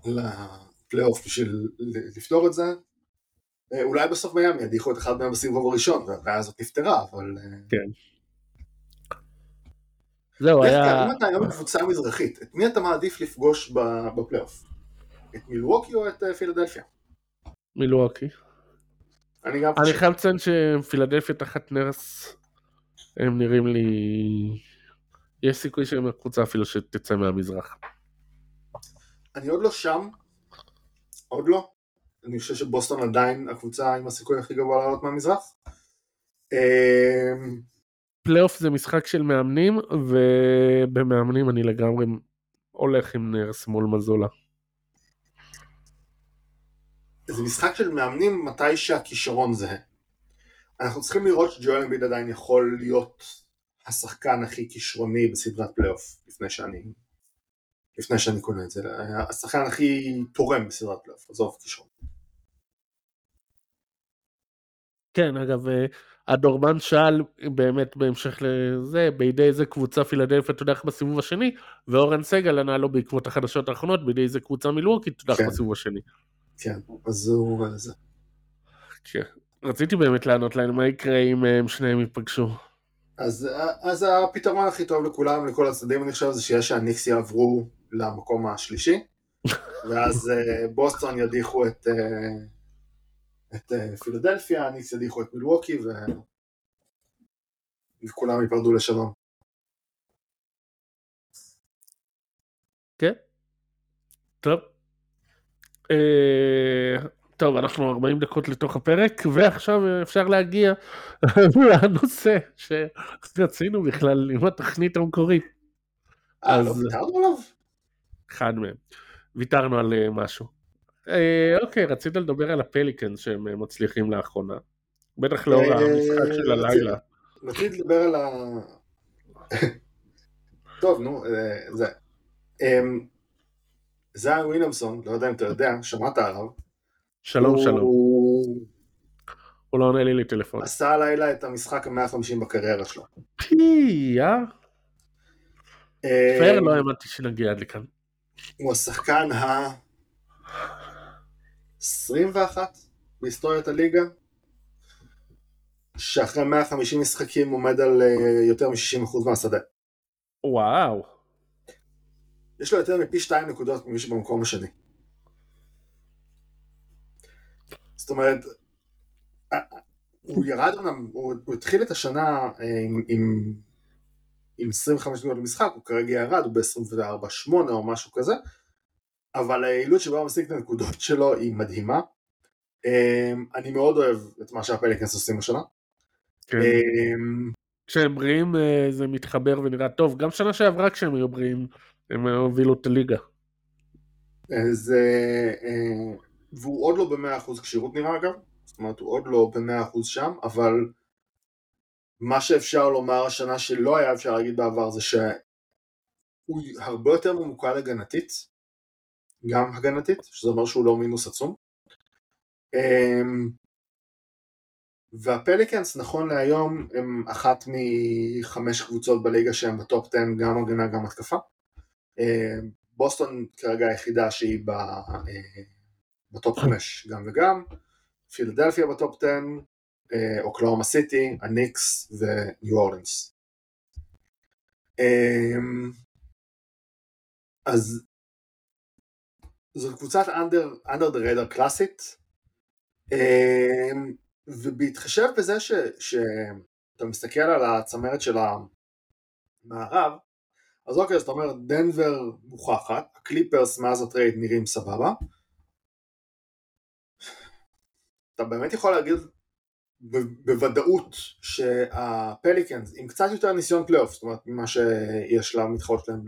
לפלייאוף בשביל לפתור את זה. אולי בסוף מיאמי ידיחו את אחד מהם בסיבוב הראשון, והבעיה הזאת נפתרה, אבל... כן. זהו, היה... אם אתה היום בקבוצה המזרחית, את מי אתה מעדיף לפגוש בפלייאוף? את מילווקי או את פילדלפיה? מילווקי. אני חייב לציין שפילדלפיה תחת נרס הם נראים לי יש סיכוי שהם הקבוצה אפילו שתצא מהמזרח. אני עוד לא שם, עוד לא. אני חושב שבוסטון עדיין הקבוצה עם הסיכוי הכי גבוה לעלות מהמזרח. פלייאוף זה משחק של מאמנים, ובמאמנים אני לגמרי הולך עם נרס מול מזולה. זה משחק של מאמנים מתי שהכישרון זהה. אנחנו צריכים לראות שג'ואל אמביד עדיין יכול להיות השחקן הכי כישרוני בסדרת פלייאוף, לפני שאני קונה את זה. השחקן הכי תורם בסדרת פלייאוף, עזוב כישרון. כן, אגב, הדורמן שאל באמת בהמשך לזה, בידי איזה קבוצה פילדלפיה תודח בסיבוב השני, ואורן סגל ענה לו בעקבות החדשות האחרונות, בידי איזה קבוצה מילווקי תודח בסיבוב השני. כן, אז הוא על זה. כן, רציתי באמת לענות להם, מה יקרה אם הם שניהם ייפגשו? אז הפתרון הכי טוב לכולם, לכל הצדדים, אני חושב, זה שיש שהניקס יעברו למקום השלישי, ואז בוסטון ידיחו את את פילדלפיה, ניקס ידיחו את מילווקי, וכולם ייפרדו לשלום. כן? טוב. טוב, אנחנו 40 דקות לתוך הפרק, ועכשיו אפשר להגיע לנושא שרצינו בכלל עם התכנית המקורית. לא ויתרנו עליו? אחד מהם. ויתרנו על משהו. אוקיי, רצית לדבר על הפליקנס שהם מצליחים לאחרונה. בטח לאור המשחק של הלילה. רצית לדבר על ה... טוב, נו, זה... זיון וויליאמסון, לא יודע אם אתה יודע, שמעת עליו. שלום, שלום. הוא לא עונה לי לטלפון. עשה הלילה את המשחק ה-150 בקריירה שלו. פיה. פייר, לא האמנתי שנגיע עד לכאן. הוא השחקן ה-21 בהיסטוריית הליגה, שאחרי 150 משחקים עומד על יותר מ-60% מהשדה. וואו. יש לו יותר מפי 2 נקודות ממי שבמקום השני. זאת אומרת, הוא ירד, הוא התחיל את השנה עם 25 נקודות למשחק, הוא כרגע ירד, הוא ב-24-8 או משהו כזה, אבל העילות שבה הוא משיג את הנקודות שלו היא מדהימה. אני מאוד אוהב את מה שהפליקנס עושים השנה. כן. כשהם בריאים זה מתחבר ונראה טוב, גם שנה שעברה כשהם היו בריאים, הם הובילו את הליגה. והוא עוד לא ב-100% כשירות נראה אגב, זאת אומרת הוא עוד לא ב-100% שם, אבל מה שאפשר לומר השנה שלא היה אפשר להגיד בעבר זה שהוא הרבה יותר ממוקד הגנתית, גם הגנתית, שזה אומר שהוא לא מינוס עצום. והפליקנס נכון להיום הם אחת מ5 קבוצות בליגה שהם בטופ 10 גם הגנה גם התקפה. בוסטון כרגע היחידה שהיא בטופ 5 גם וגם, פילדלפיה בטופ 10, אוקלאומה סיטי, הניקס וניו אורלינס. אז זאת קבוצת אנדר דה רדאר קלאסית, ובהתחשב בזה שאתה מסתכל על הצמרת של המערב, אז אוקיי, זאת אומרת, דנבר מוכחת, הקליפרס מאז הטרייד נראים סבבה, אתה באמת יכול להגיד בוודאות שהפליקנס עם קצת יותר ניסיון פלייאוף, זאת אומרת ממה שיש לה מתחלות שלהם,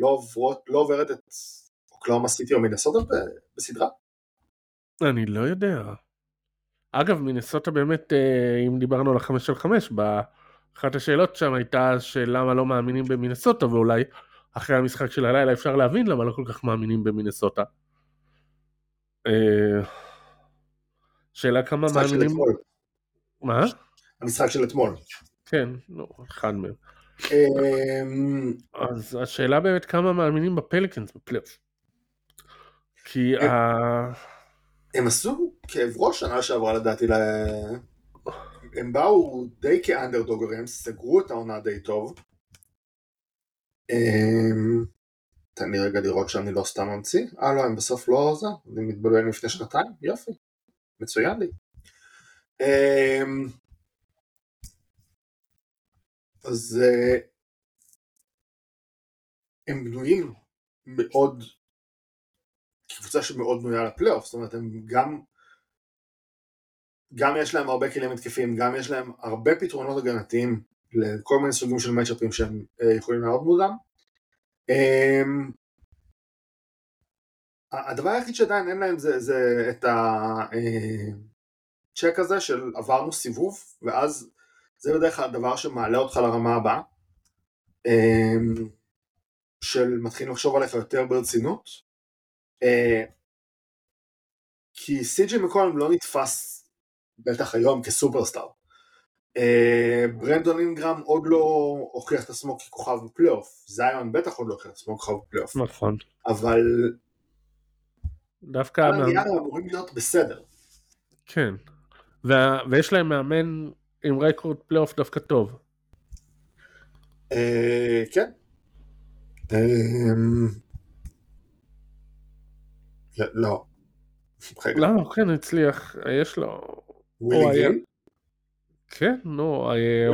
לא עוברת את אוקלאומה סיטי או מינסוטה בסדרה? אני לא יודע. אגב, מינסוטה באמת, אם דיברנו על 5/5, באחת השאלות שם הייתה שלמה לא מאמינים במינסוטה, ואולי אחרי המשחק של הלילה אפשר להבין למה לא כל כך מאמינים במינסוטה. שאלה כמה מאמינים... מה? המשחק של אתמול. כן, לא, אחד מהם. אז השאלה באמת כמה מאמינים בפליקנס בפלייאוף. כי הם עשו כאב ראש שנה שעברה לדעתי, הם באו די כאנדרדוגר, הם סגרו את העונה די טוב. תן לי רגע לראות שאני לא סתם ממציא. לא, הם בסוף לא עושה, הם מתבלבלים לפני שנתיים, יופי, מצוין לי. אז הם בנויים מאוד, קבוצה שמאוד בנויה לפלייאוף, זאת אומרת הם גם יש להם הרבה כלים התקפיים, גם יש להם הרבה פתרונות הגנתיים לכל מיני סוגים של מאצ'אפים שהם יכולים לעבוד מולם. הדבר היחיד שעדיין אין להם זה את הצ'ק הזה של עברנו סיבוב, ואז זה בדרך כלל הדבר שמעלה אותך לרמה הבאה, של מתחיל לחשוב עליך יותר ברצינות, כי סי.ג'יי מקולם לא נתפס בטח היום כסופרסטאר, ברנדון אינגרם עוד לא הוכיח את עצמו ככוכב בפלייאוף, זיון בטח עוד לא הוכיח את עצמו ככוכב בפלייאוף, נכון, אבל דווקא הם אמורים להיות בסדר. כן, ויש להם מאמן עם רקורד פלייאוף דווקא טוב. כן. לא. לא, כן, הצליח. יש לו ווילי גרין? כן, נו,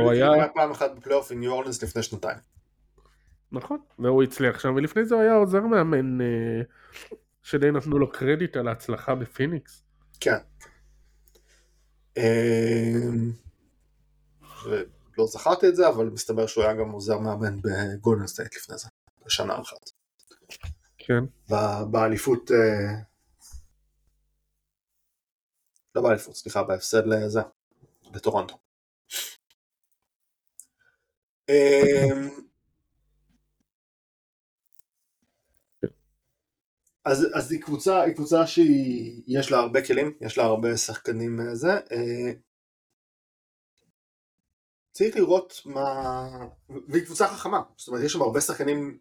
הוא היה פעם אחת בפלייאוף עם ניו אורלינס לפני שנתיים. נכון, והוא הצליח שם, ולפני זה הוא היה עוזר מאמן שדי נתנו לו קרדיט על ההצלחה בפיניקס. כן. לא זכרתי את זה, אבל מסתבר שהוא היה גם עוזר מאמן בגולדן סטייט לפני זה, בשנה אחת. כן. באליפות, לא באליפות, סליחה, בהפסד לזה, לטורונטו. אז היא קבוצה שיש לה הרבה כלים, יש לה הרבה שחקנים מזה. צריך לראות מה... והיא קבוצה חכמה, זאת אומרת, יש שם הרבה שחקנים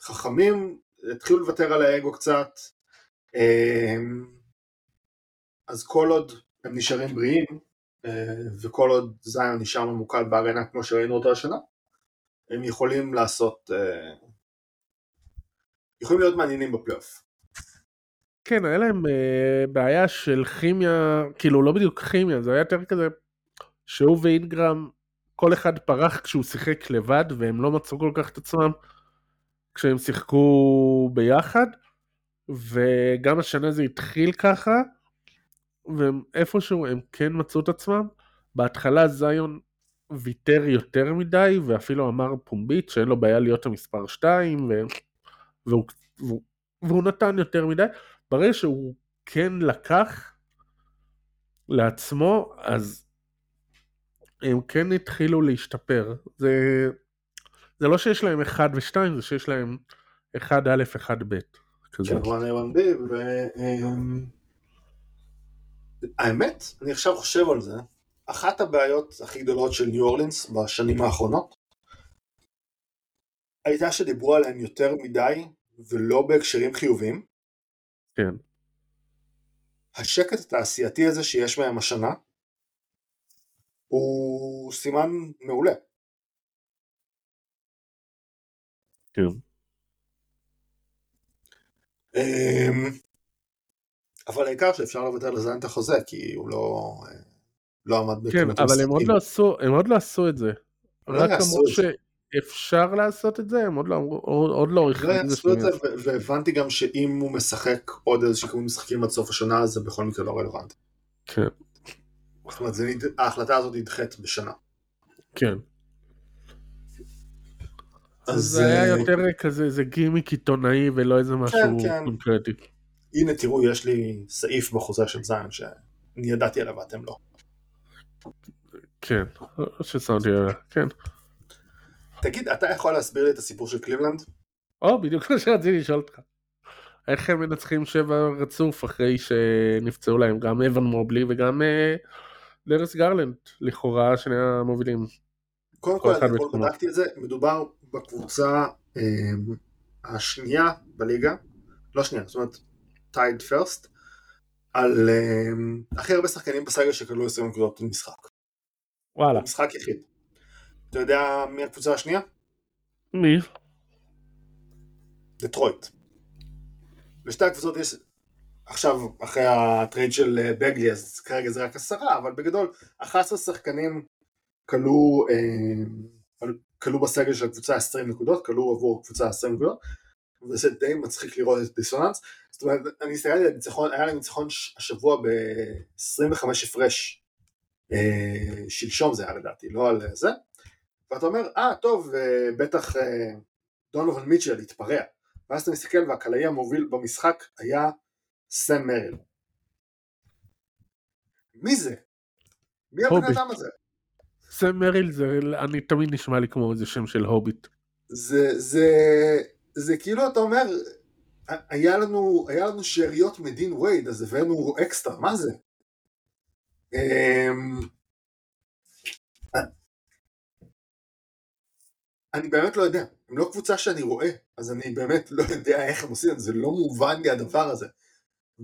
חכמים, התחילו לוותר על האגו קצת, אז כל עוד הם נשארים בריאים, וכל עוד זיון נשאר ממוקד בארנה כמו שראינו אותה השנה, הם יכולים לעשות... יכולים להיות מעניינים בפלייאוף. כן, היה להם בעיה של כימיה, כאילו לא בדיוק כימיה, זה היה יותר כזה שהוא ואינגרם, כל אחד פרח כשהוא שיחק לבד, והם לא מצאו כל כך את עצמם, כשהם שיחקו ביחד, וגם השנה זה התחיל ככה, ואיפשהו הם כן מצאו את עצמם, בהתחלה זיון ויתר יותר מדי, ואפילו אמר פומבית שאין לו בעיה להיות המספר 2, והוא נתן יותר מדי, ברגע שהוא כן לקח לעצמו, אז הם כן התחילו להשתפר. זה לא שיש להם 1 ו-2, זה שיש להם 1 א', 1 ב'. כן, 1 א', 1 ב'. האמת, אני עכשיו חושב על זה, אחת הבעיות הכי גדולות של ניו אורלינס בשנים האחרונות, הייתה שדיברו עליהם יותר מדי, ולא בהקשרים חיוביים. כן. השקט התעשייתי הזה שיש מהם השנה, הוא סימן מעולה. כן. אבל העיקר שאפשר לוותר לזיין את החוזה, כי הוא לא עמד בכלל. כן, אבל הם עוד לא עשו את זה. רק אמרו ש... אפשר לעשות את זה, הם עוד לא הכריזו את זה, והבנתי גם שאם הוא משחק עוד איזה שיקום משחקים עד סוף השנה, זה בכל מקרה לא רלוונטי. כן. זאת אומרת, ההחלטה הזאת נדחית בשנה. כן. אז זה היה יותר כזה, זה גימיק עיתונאי ולא איזה משהו קונקרטי. הנה, תראו, יש לי סעיף בחוזה של זיין שאני ידעתי עליו ואתם לא. כן, ששמתי עליו, כן. תגיד, אתה יכול להסביר לי את הסיפור של קליבלנד? בדיוק כמו שרציתי לשאול אותך. איך הם מנצחים 7 רצוף אחרי שנפצעו להם גם אבן מובלי וגם דריוס גרלנד, לכאורה שני המובילים. קודם כל, אני כבר בדקתי את זה, מדובר בקבוצה השנייה בליגה, לא שנייה, זאת אומרת, טייד פרסט, על הכי הרבה שחקנים בסגל שקלו 20 נקודות במשחק. וואלה. משחק יחיד. אתה יודע מי הקבוצה השנייה? מי? דטרויט. לשתי הקבוצות יש, עכשיו אחרי הטרייד של בגלי, אז כרגע זה רק 10, אבל בגדול, 11 שחקנים קלו בסגל של הקבוצה 20 נקודות, קלו עבור קבוצה 20 נקודות, וזה די מצחיק לראות את דיסוננס, זאת אומרת, אני הסתכלתי על ניצחון, היה לי ניצחון השבוע ב-25 הפרש, שלשום זה היה לדעתי, לא על זה, ואתה אומר, טוב, בטח דונובן מיטשל התפרע. ואז אתה מסתכל, והקלעי המוביל במשחק היה סם מריל. מי זה? מי הבן אדם הזה? סם מריל, אני תמיד נשמע לי כמו איזה שם של הוביט. זה כאילו, אתה אומר, היה לנו שעריות מדין וייד, אז הבאנו אקסטר, מה זה? אני באמת לא יודע, הם לא קבוצה שאני רואה, אז אני באמת לא יודע איך הם עושים, זה לא מובן לי הדבר הזה.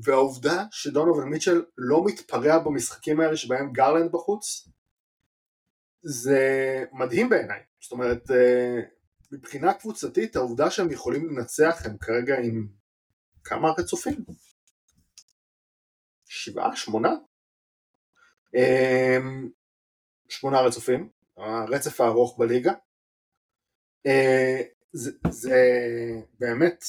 והעובדה שדונובל מיטשל לא מתפרע במשחקים האלה שבהם גרלנד בחוץ, זה מדהים בעיניי. זאת אומרת, מבחינה קבוצתית, העובדה שהם יכולים לנצח, הם כרגע עם כמה רצופים? 7, 8? 8 רצופים, הרצף הארוך בליגה. זה באמת,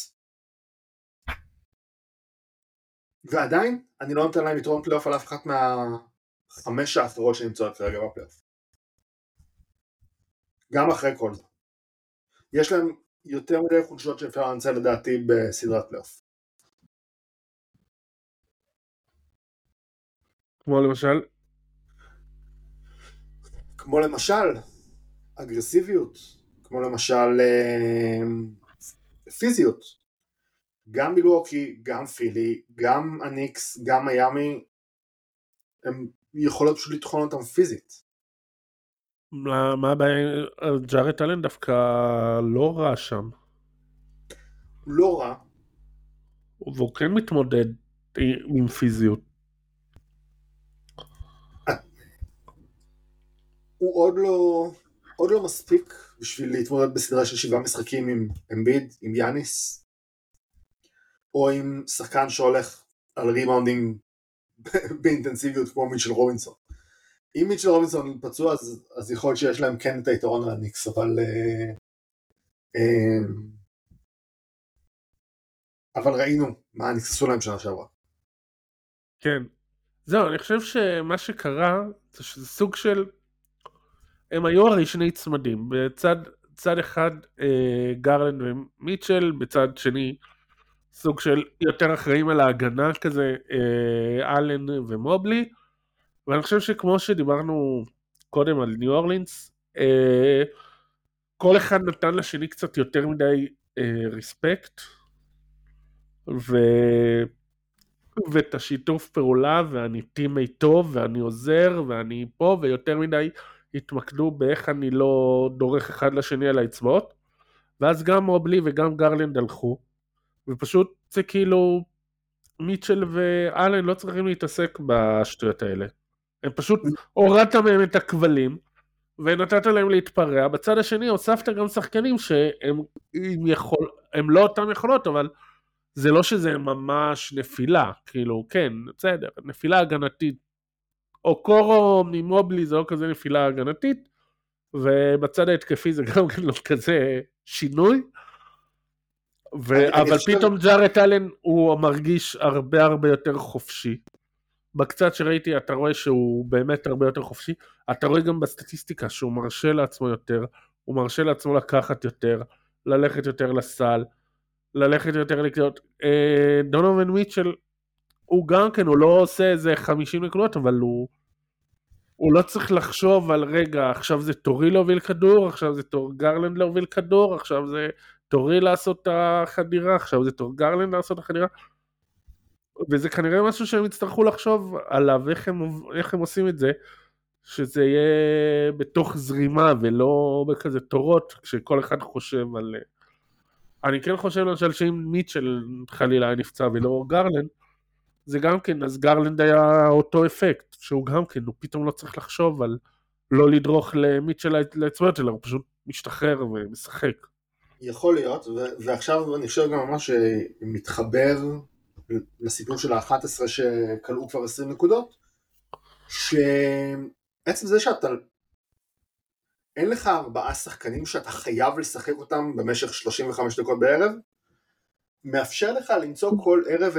ועדיין אני לא נותן להם יתרון פלייאוף על אף אחת מה5 האחרות שנמצאות כרגע בפלייאוף. גם אחרי כל זה יש להם יותר מדי חולשות שאפשר לנצל לדעתי בסדרת פלייאוף. כמו למשל? כמו למשל אגרסיביות, כמו למשל פיזיות. גם מילווקי, גם פילי, גם הניקס, גם מיאמי, הם יכולות פשוט לטחון אותם פיזית. מה הבעיה? ג'ארט אלן דווקא לא רע שם. לא רע. והוא כן מתמודד עם פיזיות. הוא עוד לא מספיק בשביל להתמודד בסדרה של 7 משחקים עם אמביד, עם יאניס, או עם שחקן שהולך על ריבאונדים באינטנסיביות כמו מיטשל רובינסון. אם מיטשל רובינסון פצוע, אז יכול להיות שיש להם כן את היתרון על הניקס, אבל ראינו מה הניקס עשו להם שנה שעברה. כן. זהו, אני חושב שמה שקרה, זה שזה סוג של, הם היו הרי שני צמדים, בצד אחד גרלנד ומיטשל, בצד שני סוג של יותר אחראים על ההגנה כזה, אלן ומובלי, ואני חושב שכמו שדיברנו קודם על ניו אורלינס, כל אחד נתן לשני קצת יותר מדי ריספקט, ואת השיתוף פעולה, ואני טימי טוב, ואני עוזר, ואני פה, ויותר מדי התמקדו באיך אני לא דורך אחד לשני על האצבעות, ואז גם מובלי וגם גרלנד הלכו, ופשוט זה כאילו, מיטשל ואלן לא צריכים להתעסק בשטויות האלה. הם פשוט הורדת מהם את הכבלים, ונתת להם להתפרע. בצד השני הוספת גם שחקנים שהם לא אותם יכולות, אבל זה לא שזה ממש נפילה, כאילו כן, בסדר, נפילה הגנתית, או קורו ממובלי זה לא כזה נפילה הגנתית, ובצד ההתקפי זה גם לא כזה שינוי, אבל פתאום ג'ארט אלן הוא מרגיש הרבה הרבה יותר חופשי. בקצת שראיתי אתה רואה שהוא באמת הרבה יותר חופשי, אתה רואה גם בסטטיסטיקה שהוא מרשה לעצמו יותר, הוא מרשה לעצמו לקחת יותר, ללכת יותר לסל, ללכת יותר לקנות. דונובן מיטשל הוא גם כן, הוא לא עושה איזה 50 נקודות, אבל הוא לא צריך לחשוב על רגע, עכשיו זה תורי להוביל כדור, עכשיו זה תור גרלנד להוביל כדור, עכשיו זה תורי לעשות את החדירה, עכשיו זה תור גרלנד לעשות את החדירה, וזה כנראה משהו שהם יצטרכו לחשוב עליו, איך הם עושים את זה, שזה יהיה בתוך זרימה, ולא בכזה תורות, כשכל אחד חושב על... אני כן חושב למשל שאם מיטשל חלילה היה נפצע ולא גרלנד, זה גם כן, אז גרלנד היה אותו אפקט, שהוא גם כן, הוא פתאום לא צריך לחשוב על לא לדרוך למיטשל לעצמת, אלא הוא פשוט משתחרר ומשחק. יכול להיות, ועכשיו אני חושב גם ממש שמתחבר לסיפור של ה-11 שקלעו כבר 20 נקודות, שעצם זה שאתה, אין לך 4 שחקנים שאתה חייב לשחק אותם במשך 35 דקות בערב, מאפשר לך למצוא כל ערב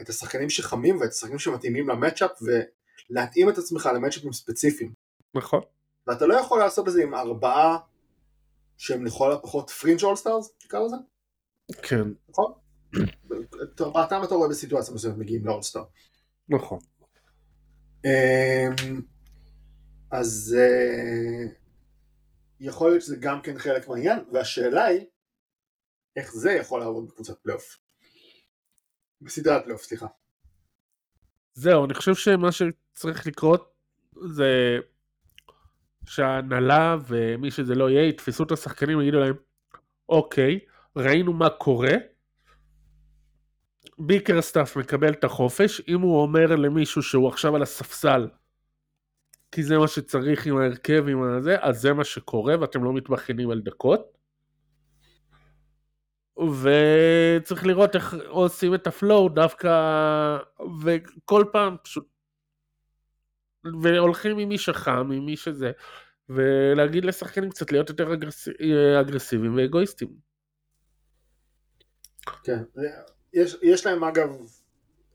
את השחקנים שחמים ואת השחקנים שמתאימים למאצ'אפ, ולהתאים את עצמך למאצ'אפים ספציפיים. נכון. ואתה לא יכול לעשות את זה עם 4 שהם לכל הפחות פרינג' אולסטארס, תקרא לזה? כן. נכון? אתה רואה בסיטואציה מסוימת מגיעים לאולסטאר. נכון. אז יכול להיות שזה גם כן חלק מעניין, והשאלה היא איך זה יכול לעבוד בקבוצת פלייאוף. בסדרת פלייאוף, סליחה. זהו, אני חושב שמה שצריך לקרות זה שההנהלה ומי שזה לא יהיה, יתפסו את השחקנים ויגידו להם, אוקיי, ראינו מה קורה, ביקר סטאף מקבל את החופש, אם הוא אומר למישהו שהוא עכשיו על הספסל, כי זה מה שצריך עם ההרכב, עם הזה, אז זה מה שקורה, ואתם לא מתבחינים על דקות, וצריך לראות איך עושים את הפלואו דווקא, וכל פעם פשוט והולכים עם מי שחם, עם מי שזה, ולהגיד לשחקנים קצת להיות יותר אגרסיביים ואגואיסטים. כן, יש להם אגב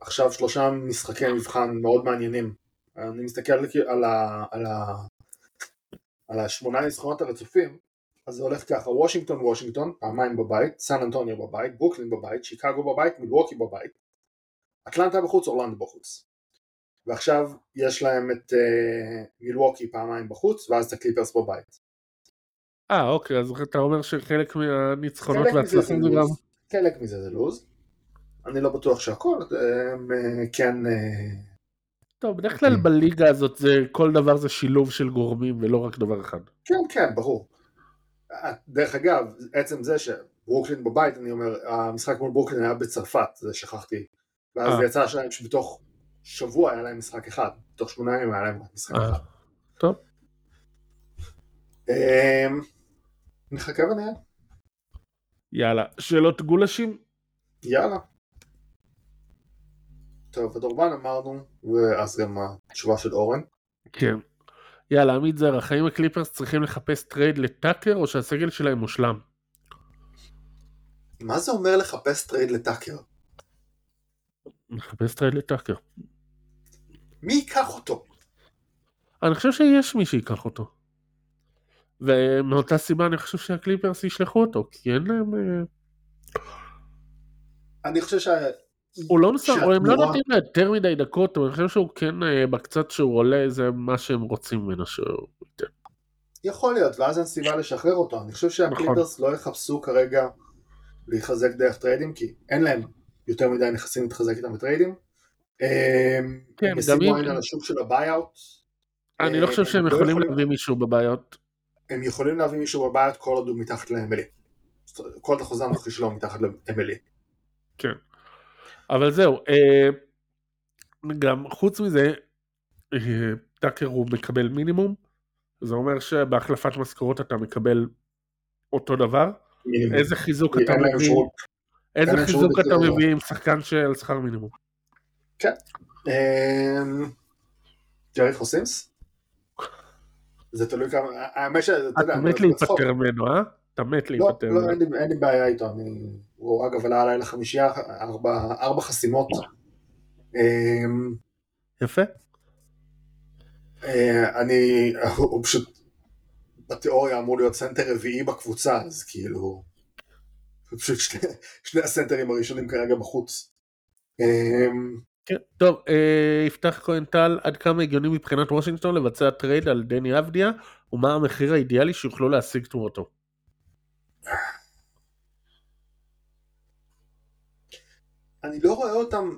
עכשיו 3 משחקי מבחן מאוד מעניינים. אני מסתכל על 8 ניצחונות הרצופים, אז זה הולך ככה, וושינגטון, פעמיים בבית, סן אנטוניו בבית, ברוקלין בבית, שיקגו בבית, מילווקי בבית, אטלנטה בחוץ, אורלנדו בחוץ. ועכשיו יש להם את מילווקי פעמיים בחוץ, ואז את הקליפרס בבית. אוקיי, אז אתה אומר שחלק מהניצחונות והצלחים זה גם... חלק מזה זה לוז. אני לא בטוח שהכל, כן... טוב, בדרך כלל בליגה הזאת, כל דבר זה שילוב של גורמים, ולא רק דבר אחד. כן, כן, ברור. דרך אגב, עצם זה שברוקלין בבית, אני אומר, המשחק מול ברוקלין היה בצרפת, זה שכחתי. ואז יצא שלהם שבתוך... שבוע היה להם משחק אחד, תוך 8 ימים היה להם משחק אחד. טוב. נחכה ונראה. יאללה, שאלות גולשים? יאללה. טוב, ודורבן אמרנו, ואז גם התשובה של אורן. כן. יאללה, עמית זר, החיים הקליפרס צריכים לחפש טרייד לטאקר, או שהסגל שלהם מושלם? מה זה אומר לחפש טרייד לטאקר? מחפש טרייד לטאקר. מי ייקח אותו? אני חושב שיש מי שיקח אותו. ומאותה סיבה אני חושב שהקליפרס ישלחו אותו, כי אין להם... אני חושב הוא לא מסר, או הם לא נותנים יותר מדי דקות, אבל אני חושב שהוא כן, בקצת שהוא עולה, זה מה שהם רוצים ממנו שהוא ייתן. יכול להיות, ואז אין סיבה לשחרר אותו. אני חושב שהקליפרס לא יחפשו כרגע להיחזק דרך טריידים, כי אין להם יותר מדי נכנסים להתחזק איתם בטריידים. כן, גם אם... על השוק של הבייאאוט. אני לא חושב שהם יכולים להביא מישהו בבייאאוט. הם יכולים להביא מישהו בבייאאוט כל עוד הוא מתחת לאמילי. כל החוזה הנוכחי שלו מתחת לאמילי. כן. אבל זהו. גם חוץ מזה, טאקר הוא מקבל מינימום. זה אומר שבהחלפת משכורות אתה מקבל אותו דבר. איזה חיזוק אתה מביא... איזה חיזוק אתה מביא עם שחקן של שכר מינימום? כן. ג'רי חוסימס? זה תלוי כמה... אתה מת להיפטר ממנו, אה? אתה מת להיפטר ממנו. לא, אין לי בעיה איתו. הוא אגב עלה עליי לחמישייה, 4 חסימות. יפה. הוא פשוט בתיאוריה אמור להיות סנטר רביעי בקבוצה, אז כאילו... פשוט שני הסנטרים הראשונים כרגע בחוץ. טוב, יפתח כהן טל, עד כמה הגיוני מבחינת וושינגטון לבצע טרייד על דני אבדיה, ומה המחיר האידיאלי שיוכלו להשיג תמורתו? אני לא רואה אותם,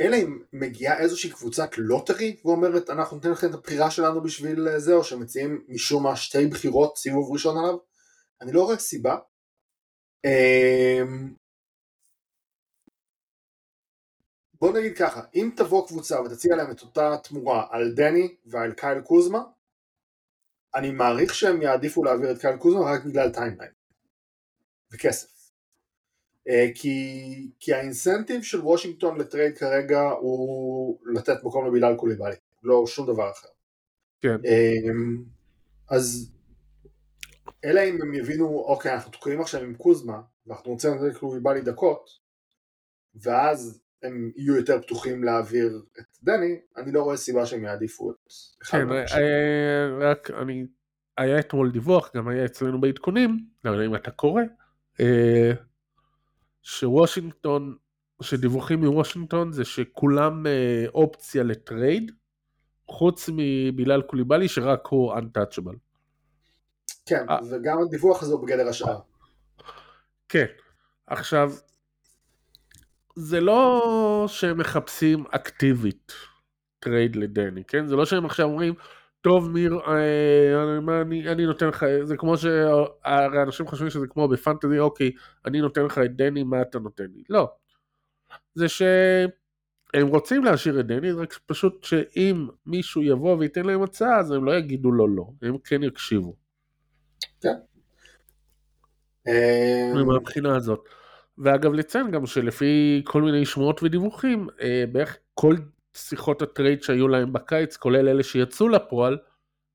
אלא אם מגיעה איזושהי קבוצת לוטרי, ואומרת, אנחנו נותנים לכם את הבחירה שלנו בשביל זה, או שמציעים משום מה 2 בחירות סיבוב ראשון עליו, אני לא רואה סיבה. בוא נגיד ככה, אם תבוא קבוצה ותציע להם את אותה תמורה על דני ועל קייל קוזמה, אני מעריך שהם יעדיפו להעביר את קייל קוזמה רק בגלל טיימליין וכסף. כי האינסנטיב של וושינגטון לטרייד כרגע הוא לתת מקום לבילאל קוליבאלי, לא שום דבר אחר. כן. אז אלא אם הם יבינו, אוקיי, אנחנו תוקעים עכשיו עם קוזמה, ואנחנו רוצים לתת קוליבאלי דקות, ואז הם יהיו יותר פתוחים להעביר את דני, אני לא רואה סיבה שהם יעדיפו את אחד. רק אני, היה אתמול דיווח, גם היה אצלנו בעדכונים, אבל אם אתה קורא, שוושינגטון, שדיווחים מוושינגטון, זה שכולם אופציה לטרייד, חוץ מבילאל קוליבאלי, שרק הוא untouchable. כן, וגם הדיווח הזה הוא בגדר השעה. כן, עכשיו, זה לא שהם מחפשים אקטיבית טרייד לדני, כן? זה לא שהם עכשיו אומרים, טוב מיר, אני נותן לך, זה כמו שהאנשים חושבים שזה כמו בפנטזי, אוקיי, אני נותן לך את דני, מה אתה נותן לי? לא. זה שהם רוצים להשאיר את דני, רק פשוט שאם מישהו יבוא וייתן להם הצעה, אז הם לא יגידו לו לא, הם כן יקשיבו. כן. מבחינה הזאת. ואגב לציין גם שלפי כל מיני שמועות ודיווחים, בערך כל שיחות הטרייד שהיו להם בקיץ, כולל אלה שיצאו לפועל,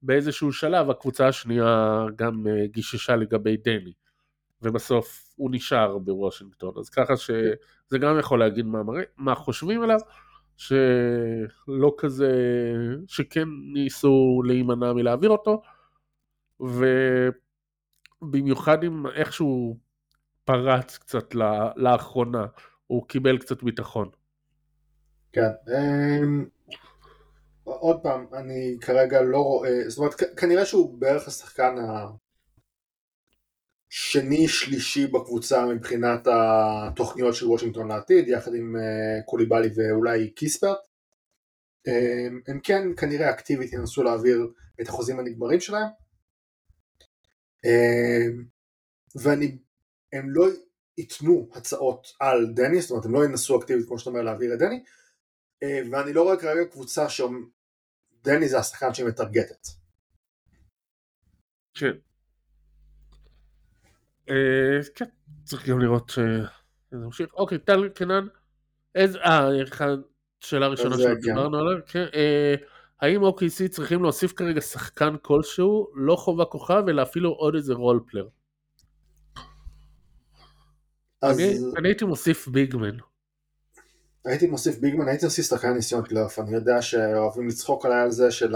באיזשהו שלב הקבוצה השנייה גם גיששה לגבי דני, ובסוף הוא נשאר בוושינגטון, אז ככה שזה גם יכול להגיד מה חושבים עליו, שלא כזה, שכן ניסו להימנע מלהעביר אותו, ובמיוחד עם איכשהו פרץ קצת לאחרונה, הוא קיבל קצת ביטחון. כן, עוד פעם, אני כרגע לא רואה, זאת אומרת, כנראה שהוא בערך השחקן השני-שלישי בקבוצה מבחינת התוכניות של וושינגטון לעתיד, יחד עם קוליבאלי ואולי קיספרט. הם כן, כנראה אקטיבית ינסו להעביר את החוזים הנגמרים שלהם, והם לא ייתנו הצעות על דני, זאת אומרת, הם לא ינסו אקטיבית, כמו שאתה אומר, להעביר את דני, ואני לא רואה כרגע קבוצה שדני זה השחקן שהיא מטרגטת. כן. כן, צריך גם לראות שזה ממשיך. אוקיי, טל קנן, שאלה ראשונה שדיברנו עליה, האם OKC צריכים להוסיף כרגע שחקן כלשהו, לא חובה כוכב, אלא אפילו עוד איזה רול פלייר? אני הייתי מוסיף ביגמן. הייתי מוסיף שחקן ניסיון פלייאוף, אני יודע שאוהבים לצחוק עליי על זה, של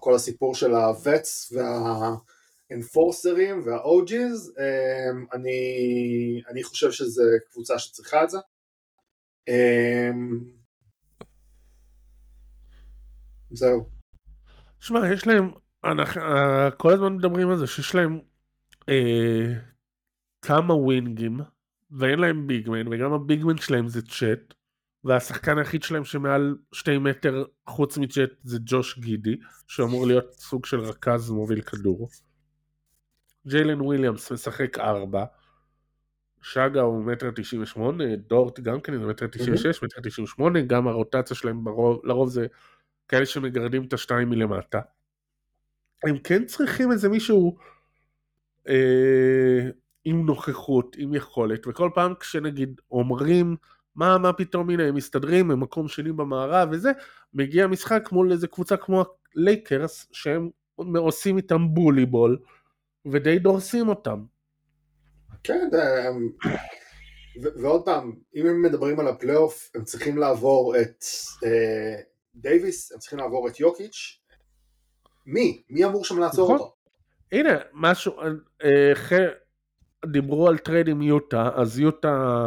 כל הסיפור של הווטס והאנפורסרים והאוג'יז, אני חושב שזה קבוצה שצריכה את זה. זהו. שמע, יש להם, כל הזמן מדברים על זה, שיש להם כמה ווינגים, ואין להם ביגמן, וגם הביגמן שלהם זה צ'ט, והשחקן היחיד שלהם שמעל 2 מטר חוץ מצ'ט זה ג'וש גידי, שאמור להיות סוג של רכז מוביל כדור. ג'יילן וויליאמס משחק 4, שגה הוא 1.98 מטר, דורט גם כן, 1.96 מטר, 1.98 מטר, גם הרוטציה שלהם לרוב זה כאלה שמגרדים את השתיים מלמטה. הם כן צריכים איזה מישהו עם נוכחות, עם יכולת, וכל פעם כשנגיד אומרים מה פתאום, הנה הם מסתדרים, הם מקום שני במערב וזה, מגיע משחק מול איזה קבוצה כמו הלייקרס, שהם עושים איתם בוליבול, ודי דורסים אותם. כן, ועוד פעם, אם הם מדברים על הפלייאוף, הם צריכים לעבור את דייביס, הם צריכים לעבור את יוקיץ', מי אמור שם לעצור אותו? הנה, משהו, דיברו על טרייד עם יוטה, אז יוטה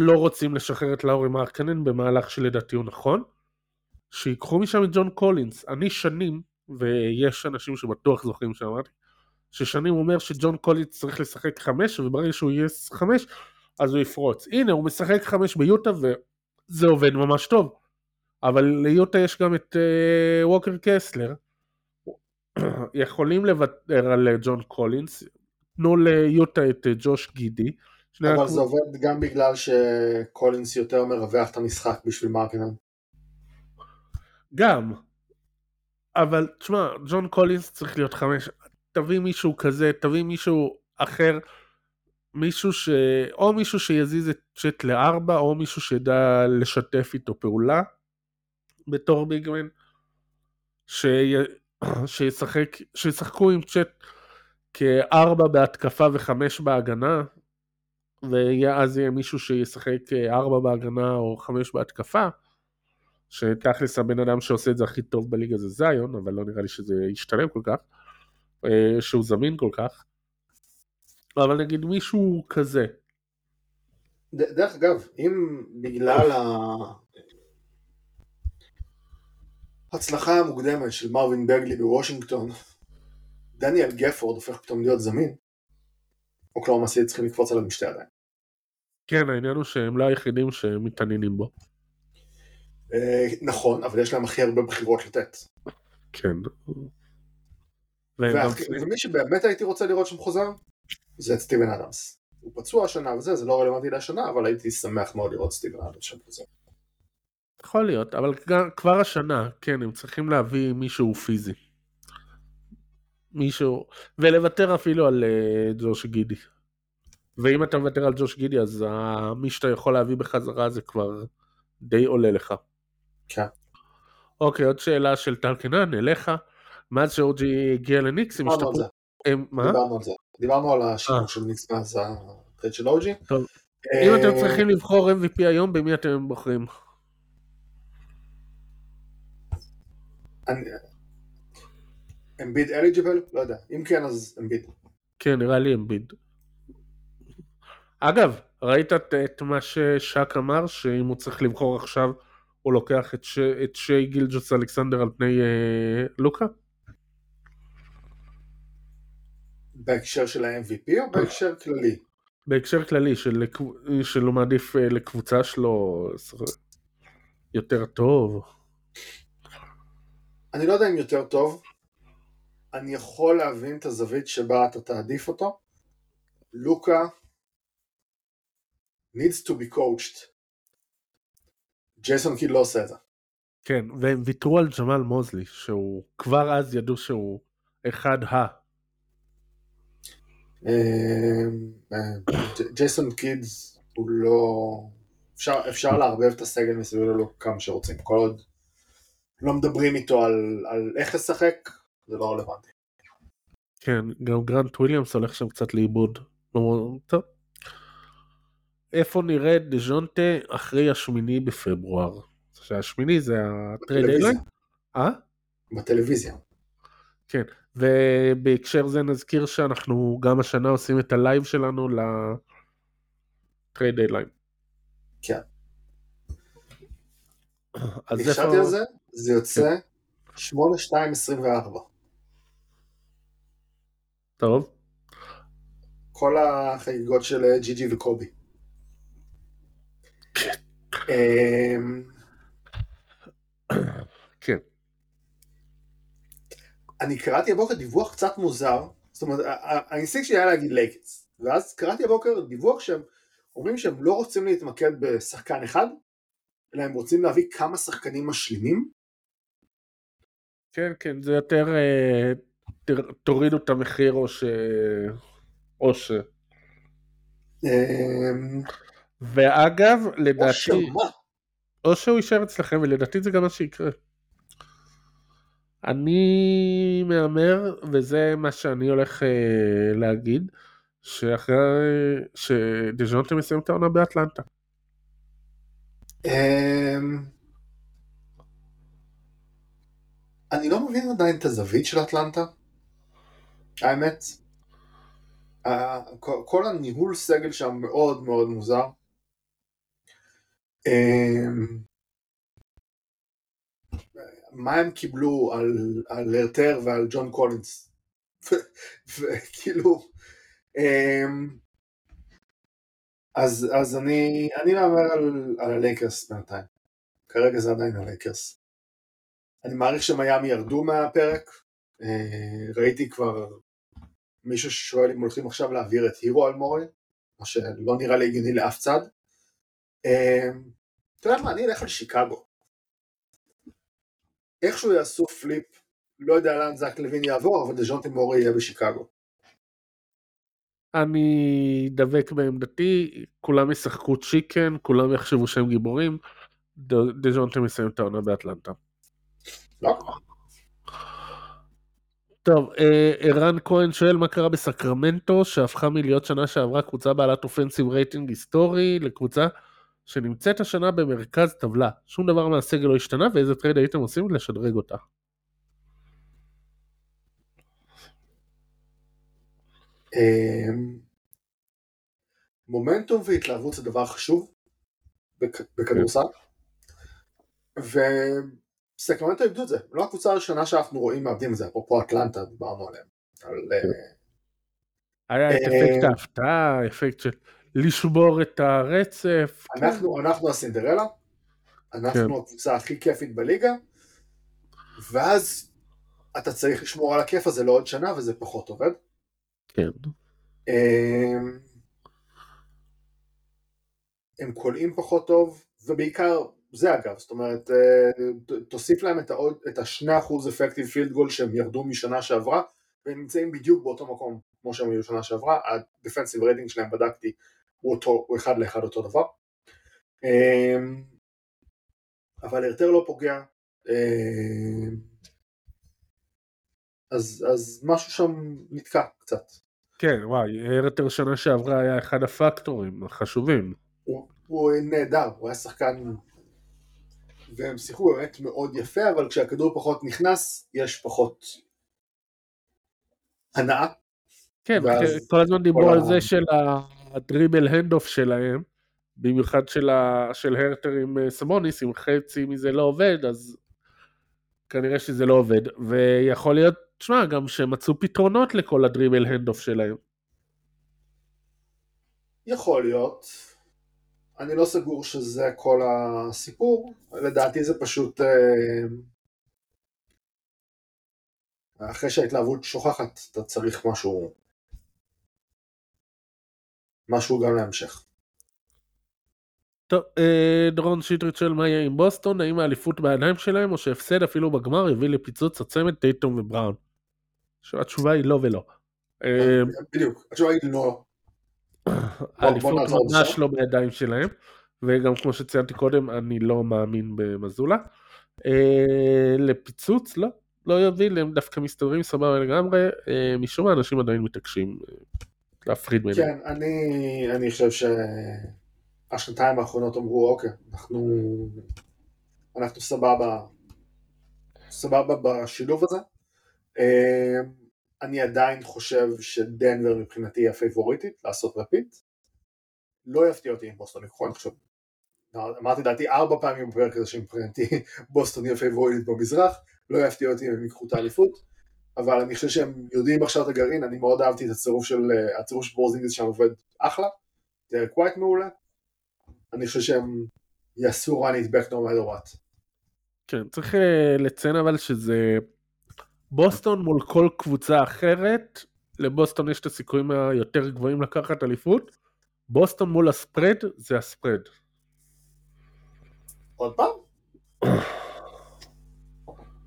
לא רוצים לשחרר את לאורי מרקנן במהלך שלדעתי הוא נכון, שיקחו משם את ג'ון קולינס. אני שנים, ויש אנשים שבטוח זוכרים שאמרתי, ששנים אומר שג'ון קולינס צריך לשחק 5, וברגע שהוא יהיה 5, אז הוא יפרוץ. הנה, הוא משחק 5 ביוטה, וזה עובד ממש טוב. אבל ליוטה יש גם את ווקר קסלר. יכולים לוותר על ג'ון קולינס, תנו ליוטה את ג'וש גידי, אבל זה עובד גם בגלל שקולינס יותר מרווח את המשחק בשביל מרקנן. גם. אבל תשמע, ג'ון קולינס צריך להיות 5. תביא מישהו כזה, תביא מישהו אחר, או מישהו שיזיז את צ'ט 4, או מישהו שידע לשתף איתו פעולה, בתור ביגמן, שישחקו עם צ'ט 4 בהתקפה 5 בהגנה, ואז יהיה מישהו שישחק 4 בהגנה או 5 בהתקפה, שתכלס הבן אדם שעושה את זה הכי טוב בליגה זה זיון, אבל לא נראה לי שזה ישתלם כל כך, שהוא זמין כל כך, אבל נגיד מישהו כזה. דרך אגב, אם בגלל ההצלחה המוקדמת של מרווין בגלי בוושינגטון, דניאל גפורד הופך פתאום להיות זמין, אוקלאומה סיטי צריכים לקפוץ עליו משתי ידיים. כן, העניין הוא שהם לא היחידים שמתעניינים בו. נכון, אבל יש להם הכי הרבה בחירות לתת. כן. ומי שבאמת הייתי רוצה לראות שם חוזר, זה את סטיבן אדמס. הוא פצוע השנה וזה, זה לא רלוונטי להשנה, אבל הייתי שמח מאוד לראות סטיבן אדמס שם חוזר. יכול להיות, אבל כבר השנה, כן, הם צריכים להביא מישהו פיזי. מישהו, ולוותר אפילו על ג'וש גידי. ואם אתה מוותר על ג'וש גידי, אז מי שאתה יכול להביא בחזרה זה כבר די עולה לך. כן. אוקיי, עוד שאלה של טל קנן, אליך. מאז שאורג'י הגיע לניקס, הם השתפרו... דיברנו על זה. דיברנו על השינוי של ניקס מאז הטרייד של אורג'י. טוב. אם אתם צריכים לבחור MVP היום, במי אתם בוחרים? אמביד אליג'יבל? לא יודע. אם כן, אז אמביד. כן, נראה לי אמביד. אגב, ראית את מה ששק אמר, שאם הוא צריך לבחור עכשיו, הוא לוקח את שי גילג'וס אלכסנדר על פני לוקה? בהקשר של ה-MVP או בהקשר כללי? בהקשר כללי, שלא מעדיף לקבוצה שלו יותר טוב. אני לא יודע אם יותר טוב, אני יכול להבין את הזווית שבה אתה תעדיף אותו. לוקה needs to be coached. ג'ייסון קיד לא עושה את זה. כן, והם ויתרו על ג'מל מוזלי, שהוא כבר אז ידעו שהוא אחד ה. ג'ייסון קיד הוא לא... אפשר להרבב את הסגל מסביב לו כמה שרוצים, כל עוד לא מדברים איתו על איך לשחק, זה לא רלוונטי. כן, גם גרנט וויליאמס הולך שם קצת לאיבוד. טוב. איפה נראה דז'ונטה אחרי השמיני בפברואר? שהשמיני זה הטרייד דדליין? בטלוויזיה. כן, ובהקשר זה נזכיר שאנחנו גם השנה עושים את הלייב שלנו לטרייד דדליין. כן. נשארתי על זה, זה יוצא 8-2-24. טוב. כל החגיגות של ג'י-ג'י וקובי. כן. אני קראתי הבוקר דיווח קצת מוזר, זאת אומרת, האינסטינקט שלי היה להגיד לייקרס, ואז קראתי הבוקר דיווח שהם אומרים שהם לא רוצים להתמקד בשחקן אחד, אלא הם רוצים להביא כמה שחקנים משלימים. כן, כן, זה יותר תורידו את המחיר או ש... ואגב, לדעתי... או שהוא יישאר אצלכם, ולדעתי זה גם מה שיקרה. אני מאמר, וזה מה שאני הולך להגיד, שאחרי שדז'ונטה מסיים את העונה באטלנטה. אני לא מבין עדיין את הזווית של אטלנטה. האמת. כל הניהול סגל שם מאוד מאוד מוזר. מה הם קיבלו על הרטר ועל ג'ון קולינס? וכאילו... אז אני מאמר על הלייקרס בינתיים. כרגע זה עדיין הלייקרס. אני מעריך שמייאמי ירדו מהפרק. ראיתי כבר מישהו ששואל אם הולכים עכשיו להעביר את הירו על מורי, מה שלא נראה לי הגיוני לאף צד. אתה יודע מה, אני אלך על שיקגו. איכשהו יעשו פליפ, לא יודע לאן זק לוין יעבור, אבל דז'ונטה מורי יהיה בשיקגו. אני דבק בעמדתי, כולם ישחקו צ'יקן, כולם יחשבו שהם גיבורים, דז'ונטה מסיים את העונה באטלנטה. לא. טוב, ערן כהן שואל מה קרה בסקרמנטו, שהפכה מלהיות שנה שעברה קבוצה בעלת אופנסיב רייטינג היסטורי, לקבוצה שנמצאת השנה במרכז טבלה. שום דבר מהסגל לא השתנה, ואיזה טרייד הייתם עושים לשדרג אותה? מומנטום והתלהבות זה דבר חשוב בכדורסל, וסקרמנטו איבדו את זה. לא הקבוצה הראשונה שאנחנו רואים מאבדים את זה, אפרופו אטלנטה, דיברנו עליהם. היה את אפקט ההפתעה, אפקט של לשבור את הרצף. אנחנו הסינדרלה, אנחנו הקבוצה הכי כיפית בליגה, ואז אתה צריך לשמור על הכיף הזה לעוד שנה, וזה פחות עובד. כן. הם קולעים פחות טוב, ובעיקר זה אגב, זאת אומרת, תוסיף להם את ה2% אפקטיב פילד גול שהם ירדו משנה שעברה, והם נמצאים בדיוק באותו מקום כמו שהם היו שנה שעברה. הדפנסיב רייטינג שלהם, בדקתי, הוא אחד לאחד אותו דבר. אבל הרטר לא פוגע, אז משהו שם נתקע קצת. כן, וואי, הרטר שנה שעברה היה אחד הפקטורים החשובים. הוא נהדר, הוא היה שחקן, והם שיחקו באמת מאוד יפה, אבל כשהכדור פחות נכנס, יש פחות הנאה. כן, כל הזמן דיבור על זה של הדריבל הנדוף שלהם, במיוחד של הרטר עם סמוניס, אם חצי מזה לא עובד, אז כנראה שזה לא עובד, ויכול להיות, תשמע, גם שמצאו פתרונות לכל הדריבל הנדוף שלהם. יכול להיות, אני לא סגור שזה כל הסיפור, לדעתי זה פשוט, אחרי שההתלהבות שוכחת, אתה צריך משהו גם להמשך. טוב, דרון שיטריט של מה יהיה עם בוסטון, האם האליפות בעיניים שלהם או שהפסד אפילו בגמר יביא לפיצוץ הצמד טייטום ובראון? התשובה היא לא ולא. בדיוק, התשובה היא לא. האליפות ממש לא בידיים שלהם, וגם כמו שציינתי קודם, אני לא מאמין במזולה. לפיצוץ, לא יביא להם, דווקא מסתדרים סבבה לגמרי, משום האנשים עדיין מתעקשים להפריד מהם. כן, אני חושב השנתיים האחרונות אמרו, אוקיי, אנחנו סבבה בשילוב הזה. אני עדיין חושב שדנבר מבחינתי היא הפייבוריטית, לעשות רפיד. לא יפתיע אותי עם בוסטון, אני חושב, אמרתי דעתי 4 פעמים בפרק הזה שמבחינתי בוסטון היא הפייבוריטית במזרח, לא יפתיע אותי אם הם יקחו את האליפות, אבל אני חושב שהם יודעים עכשיו את הגרעין, אני מאוד אהבתי את הצירוף של בורזינגיס שם עובד אחלה, זה קווייט מעולה, אני חושב שהם יעשו run it back no matter what. כן, צריך לציין אבל שזה בוסטון מול כל קבוצה אחרת, לבוסטון יש את הסיכויים היותר גבוהים לקחת אליפות, בוסטון מול הספרד זה הספרד. עוד פעם?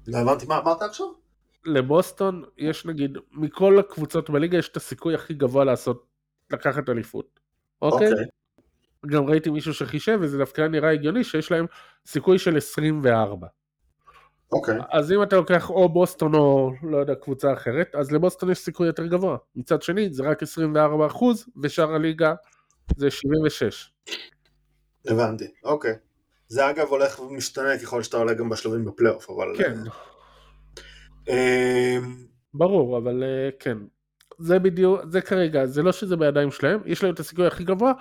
לא הבנתי מה אמרת עכשיו? לבוסטון יש נגיד, מכל הקבוצות בליגה יש את הסיכוי הכי גבוה לקחת אליפות. אוקיי? גם ראיתי מישהו שחישב, וזה דווקא נראה הגיוני, שיש להם סיכוי של 24. אוקיי. אז אם אתה לוקח או בוסטון או לא יודע, קבוצה אחרת, אז לבוסטון יש סיכוי יותר גבוה. מצד שני, זה רק 24%, ושאר הליגה זה 76. הבנתי, אוקיי. זה אגב הולך ומשתנה, ככל שאתה עולה גם בשלבים בפלייאוף, אבל... כן. ברור, אבל כן. זה בדיוק, זה כרגע, זה לא שזה בידיים שלהם, יש להם את הסיכוי הכי גבוה,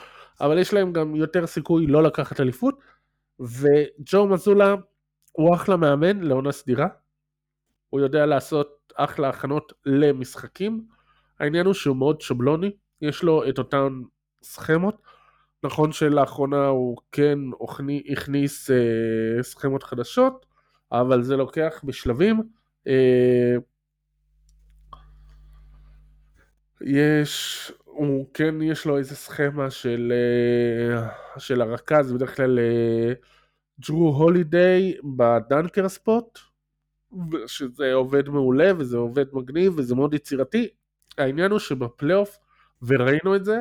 אבל יש להם גם יותר סיכוי לא לקחת אליפות, וג'ו מזולה הוא אחלה מאמן לעונה סדירה, הוא יודע לעשות אחלה הכנות למשחקים, העניין הוא שהוא מאוד שבלוני, יש לו את אותן סכמות, נכון שלאחרונה הוא כן הכניס סכמות חדשות, אבל זה לוקח בשלבים, הוא כן יש לו איזה סכמה של הרכז, בדרך כלל ג'רו הולידיי בדנקר ספוט, שזה עובד מעולה וזה עובד מגניב וזה מאוד יצירתי. העניין הוא שבפלייאוף, וראינו את זה,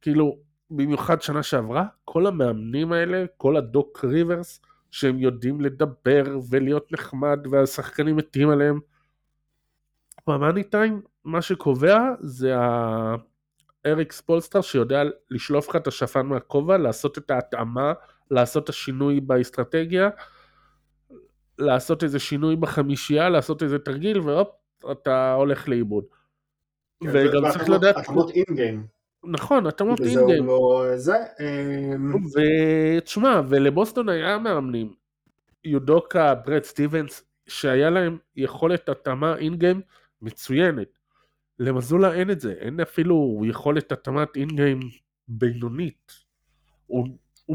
כאילו במיוחד שנה שעברה, כל המאמנים האלה, כל הדוק ריברס, שהם יודעים לדבר ולהיות נחמד והשחקנים מתים עליהם, במאני טיים, מה שקובע זה אריק ספולסטר שיודע לשלוף לך את השפן מהכובע, לעשות את ההתאמה, לעשות את השינוי באסטרטגיה, לעשות איזה שינוי בחמישייה, לעשות איזה תרגיל, ואופ, אתה הולך לאיבוד. וגם צריך לדעת... התאמות אינגיים. נכון, התאמות אינגיים. ותשמע, ולבוסטון היה מאמנים, יודוקה, ברד סטיבנס, שהיה להם יכולת התאמה אינגיים מצוינת. למזולה אין את זה, אין אפילו יכולת התאמת אינגיים בינונית, הוא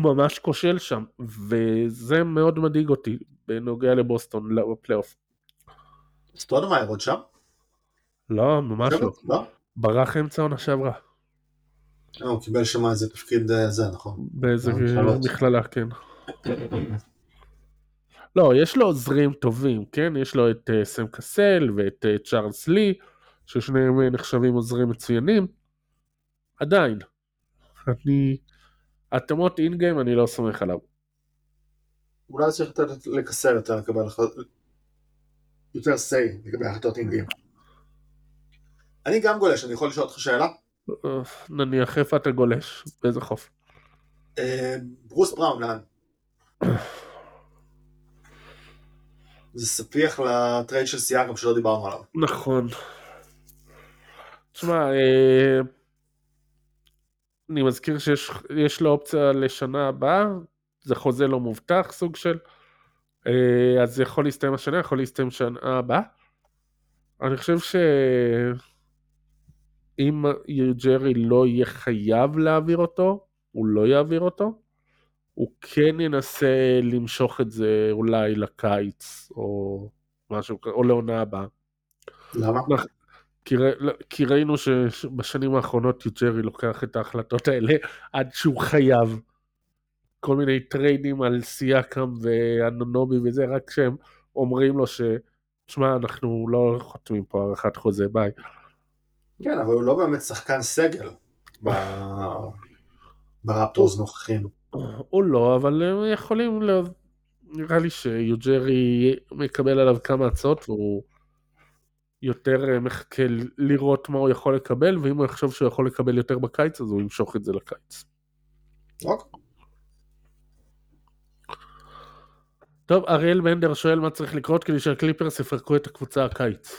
ממש כושל שם, וזה מאוד מדאיג אותי בנוגע לבוסטון בפלייאוף. סטודמאייר עוד שם? לא, ממש לא. ברח אמצע עונה שעברה. הוא קיבל שם איזה תפקיד זה, נכון? באיזה מכללה, כן. לא, יש לו עוזרים טובים, כן? יש לו את סם קסל ואת צ'ארלס לי, ששניהם נחשבים עוזרים מצוינים. עדיין. התאמות אינגיים אני לא סומך עליו. אולי צריך לקסר יותר לקבל יותר סי לגבי החלטות אינגים. אני גם גולש, אני יכול לשאול אותך שאלה? נניח איפה אתה גולש, באיזה חוף? ברוס בראון, לאן? זה ספיח לטרייד של סיאקם שלא דיברנו עליו. נכון. תשמע, אני מזכיר שיש לו אופציה לשנה הבאה, זה חוזה לא מובטח סוג של, אז זה יכול להסתיים השנה, יכול להסתיים שנה הבאה. אני חושב שאם ג'רי לא יהיה חייב להעביר אותו, הוא לא יעביר אותו, הוא כן ינסה למשוך את זה אולי לקיץ, או משהו, או לעונה הבאה. למה? כי ראינו שבשנים האחרונות ג'רי לוקח את ההחלטות האלה עד שהוא חייב. כל מיני טריידים על סיאקם ואנונובי וזה, רק שהם אומרים לו ששמע, אנחנו לא חותמים פה ערכת חוזה, ביי. כן, אבל הוא לא באמת שחקן סגל ברפטורס נוכחים. הוא לא, אבל הם יכולים, נראה לי שיוג'רי מקבל עליו כמה הצעות, והוא יותר מחכה לראות מה הוא יכול לקבל, ואם הוא יחשוב שהוא יכול לקבל יותר בקיץ, אז הוא ימשוך את זה לקיץ. אוקיי. טוב, אריאל בנדר שואל מה צריך לקרות כדי שהקליפרס יפרקו את הקבוצה הקיץ.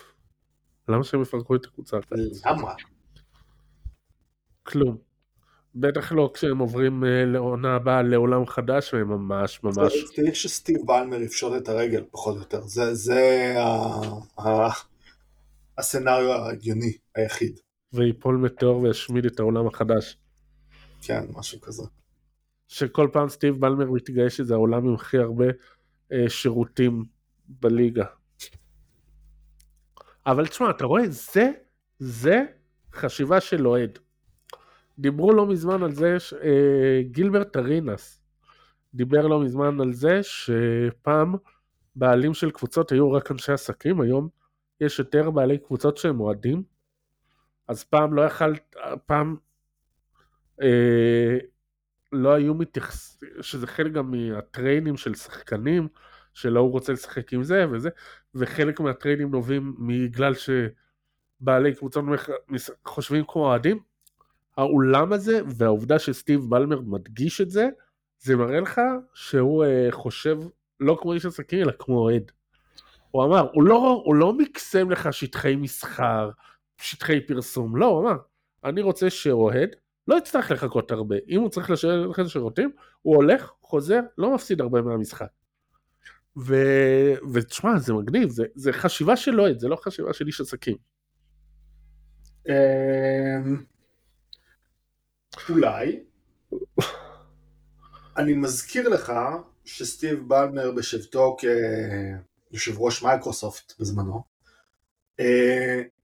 למה שהם יפרקו את הקבוצה הקיץ? למה? כלום. בטח לא כשהם עוברים לעונה הבאה לעולם חדש, והם ממש... תראי שסטיב בלמר יפשוט את הרגל פחות או יותר. זה הסנריו ההגיוני היחיד. ויפול מטאור וישמיד את העולם החדש. כן, משהו כזה. שכל פעם סטיב בלמר מתגאה שזה העולם עם הכי הרבה שירותים בליגה. אבל תשמע, אתה רואה, זה חשיבה של אוהד. דיברו לא מזמן על זה, גילברט ארינס דיבר לא מזמן על זה, שפעם בעלים של קבוצות היו רק אנשי עסקים, היום יש יותר בעלי קבוצות שהם אוהדים, אז פעם לא יכל, פעם לא היו מתייחסים, שזה חלק גם מהטריינים של שחקנים, שלא הוא רוצה לשחק עם זה וזה, וחלק מהטריינים נובעים בגלל שבעלי קבוצות חושבים כמו אוהדים, האולם הזה, והעובדה שסטיב בלמר מדגיש את זה, זה מראה לך שהוא חושב לא כמו איש עסקים, אלא כמו אוהד. הוא אמר, הוא לא מקסם לך שטחי מסחר, שטחי פרסום, לא, הוא אמר, אני רוצה שאוהד, לא יצטרך לחכות הרבה, אם הוא צריך לשלם שירותים, הוא הולך, חוזר, לא מפסיד הרבה מהמשחק. ותשמע, זה מגניב, זה חשיבה של אוהד, זה לא חשיבה של איש עסקים. אולי, אני מזכיר לך שסטיב בלמר בשבתו כיושב ראש מייקרוסופט בזמנו,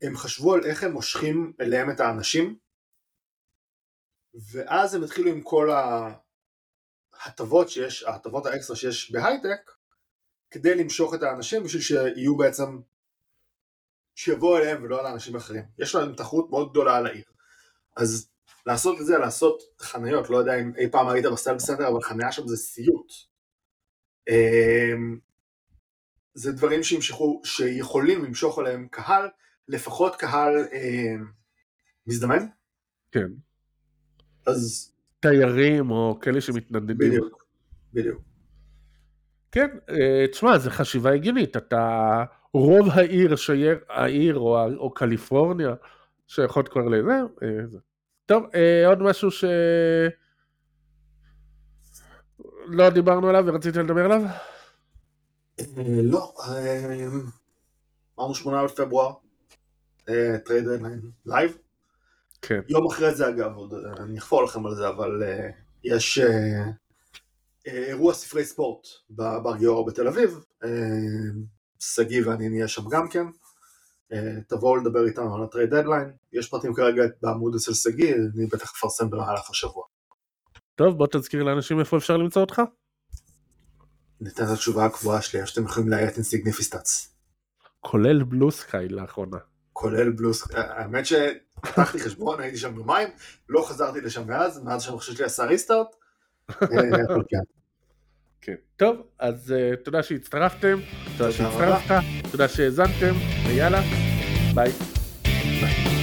הם חשבו על איך הם מושכים אליהם את האנשים, ואז הם התחילו עם כל ההטבות האקסטרה שיש בהייטק, כדי למשוך את האנשים, בשביל שיהיו בעצם, שיבואו אליהם ולא על האנשים אחרים. יש להם תחרות מאוד גדולה על העיר. אז לעשות את זה, לעשות חניות, לא יודע אם אי פעם היית בסלב סנטר, אבל חניה שם זה סיוט. זה דברים שיכולים למשוך עליהם קהל, לפחות קהל מזדמן. כן. אז... תיירים או כאלה שמתנדדים. בדיוק, בדיוק. כן, תשמע, זה חשיבה הגיונית, אתה רוב העיר שייר, העיר או קליפורניה, שיכול כבר לזה, טוב, עוד משהו שלא דיברנו עליו ורצית לדבר עליו? לא, אמרנו 8 בפברואר, טרייד דדליין לייב, כן. יום אחרי זה אגב, אני אכפור לכם על זה, אבל יש אירוע ספרי ספורט בבר גיאור בתל אביב, סגי ואני נהיה שם גם כן, תבואו לדבר איתנו על הטרייד דדליין, יש פרטים כרגע בעמוד אצל סגי, אני בטח אפרסם במהלך השבוע. טוב, בוא תזכיר לאנשים איפה אפשר למצוא אותך. ניתן את התשובה הקבועה שלי, שאתם יכולים להיית אינסיגניפיסטאץ. כולל בלו סקאי לאחרונה. כולל בלו סקאי, האמת ש... פתחתי חשבון, הייתי שם במים, לא חזרתי לשם מאז שהמחשב שלי עשה ריסטארט, אבל כן. כן. טוב, אז תודה שהצטרפתם, תודה שהצטרפת, תודה שהזנתם, ויאללה, ביי.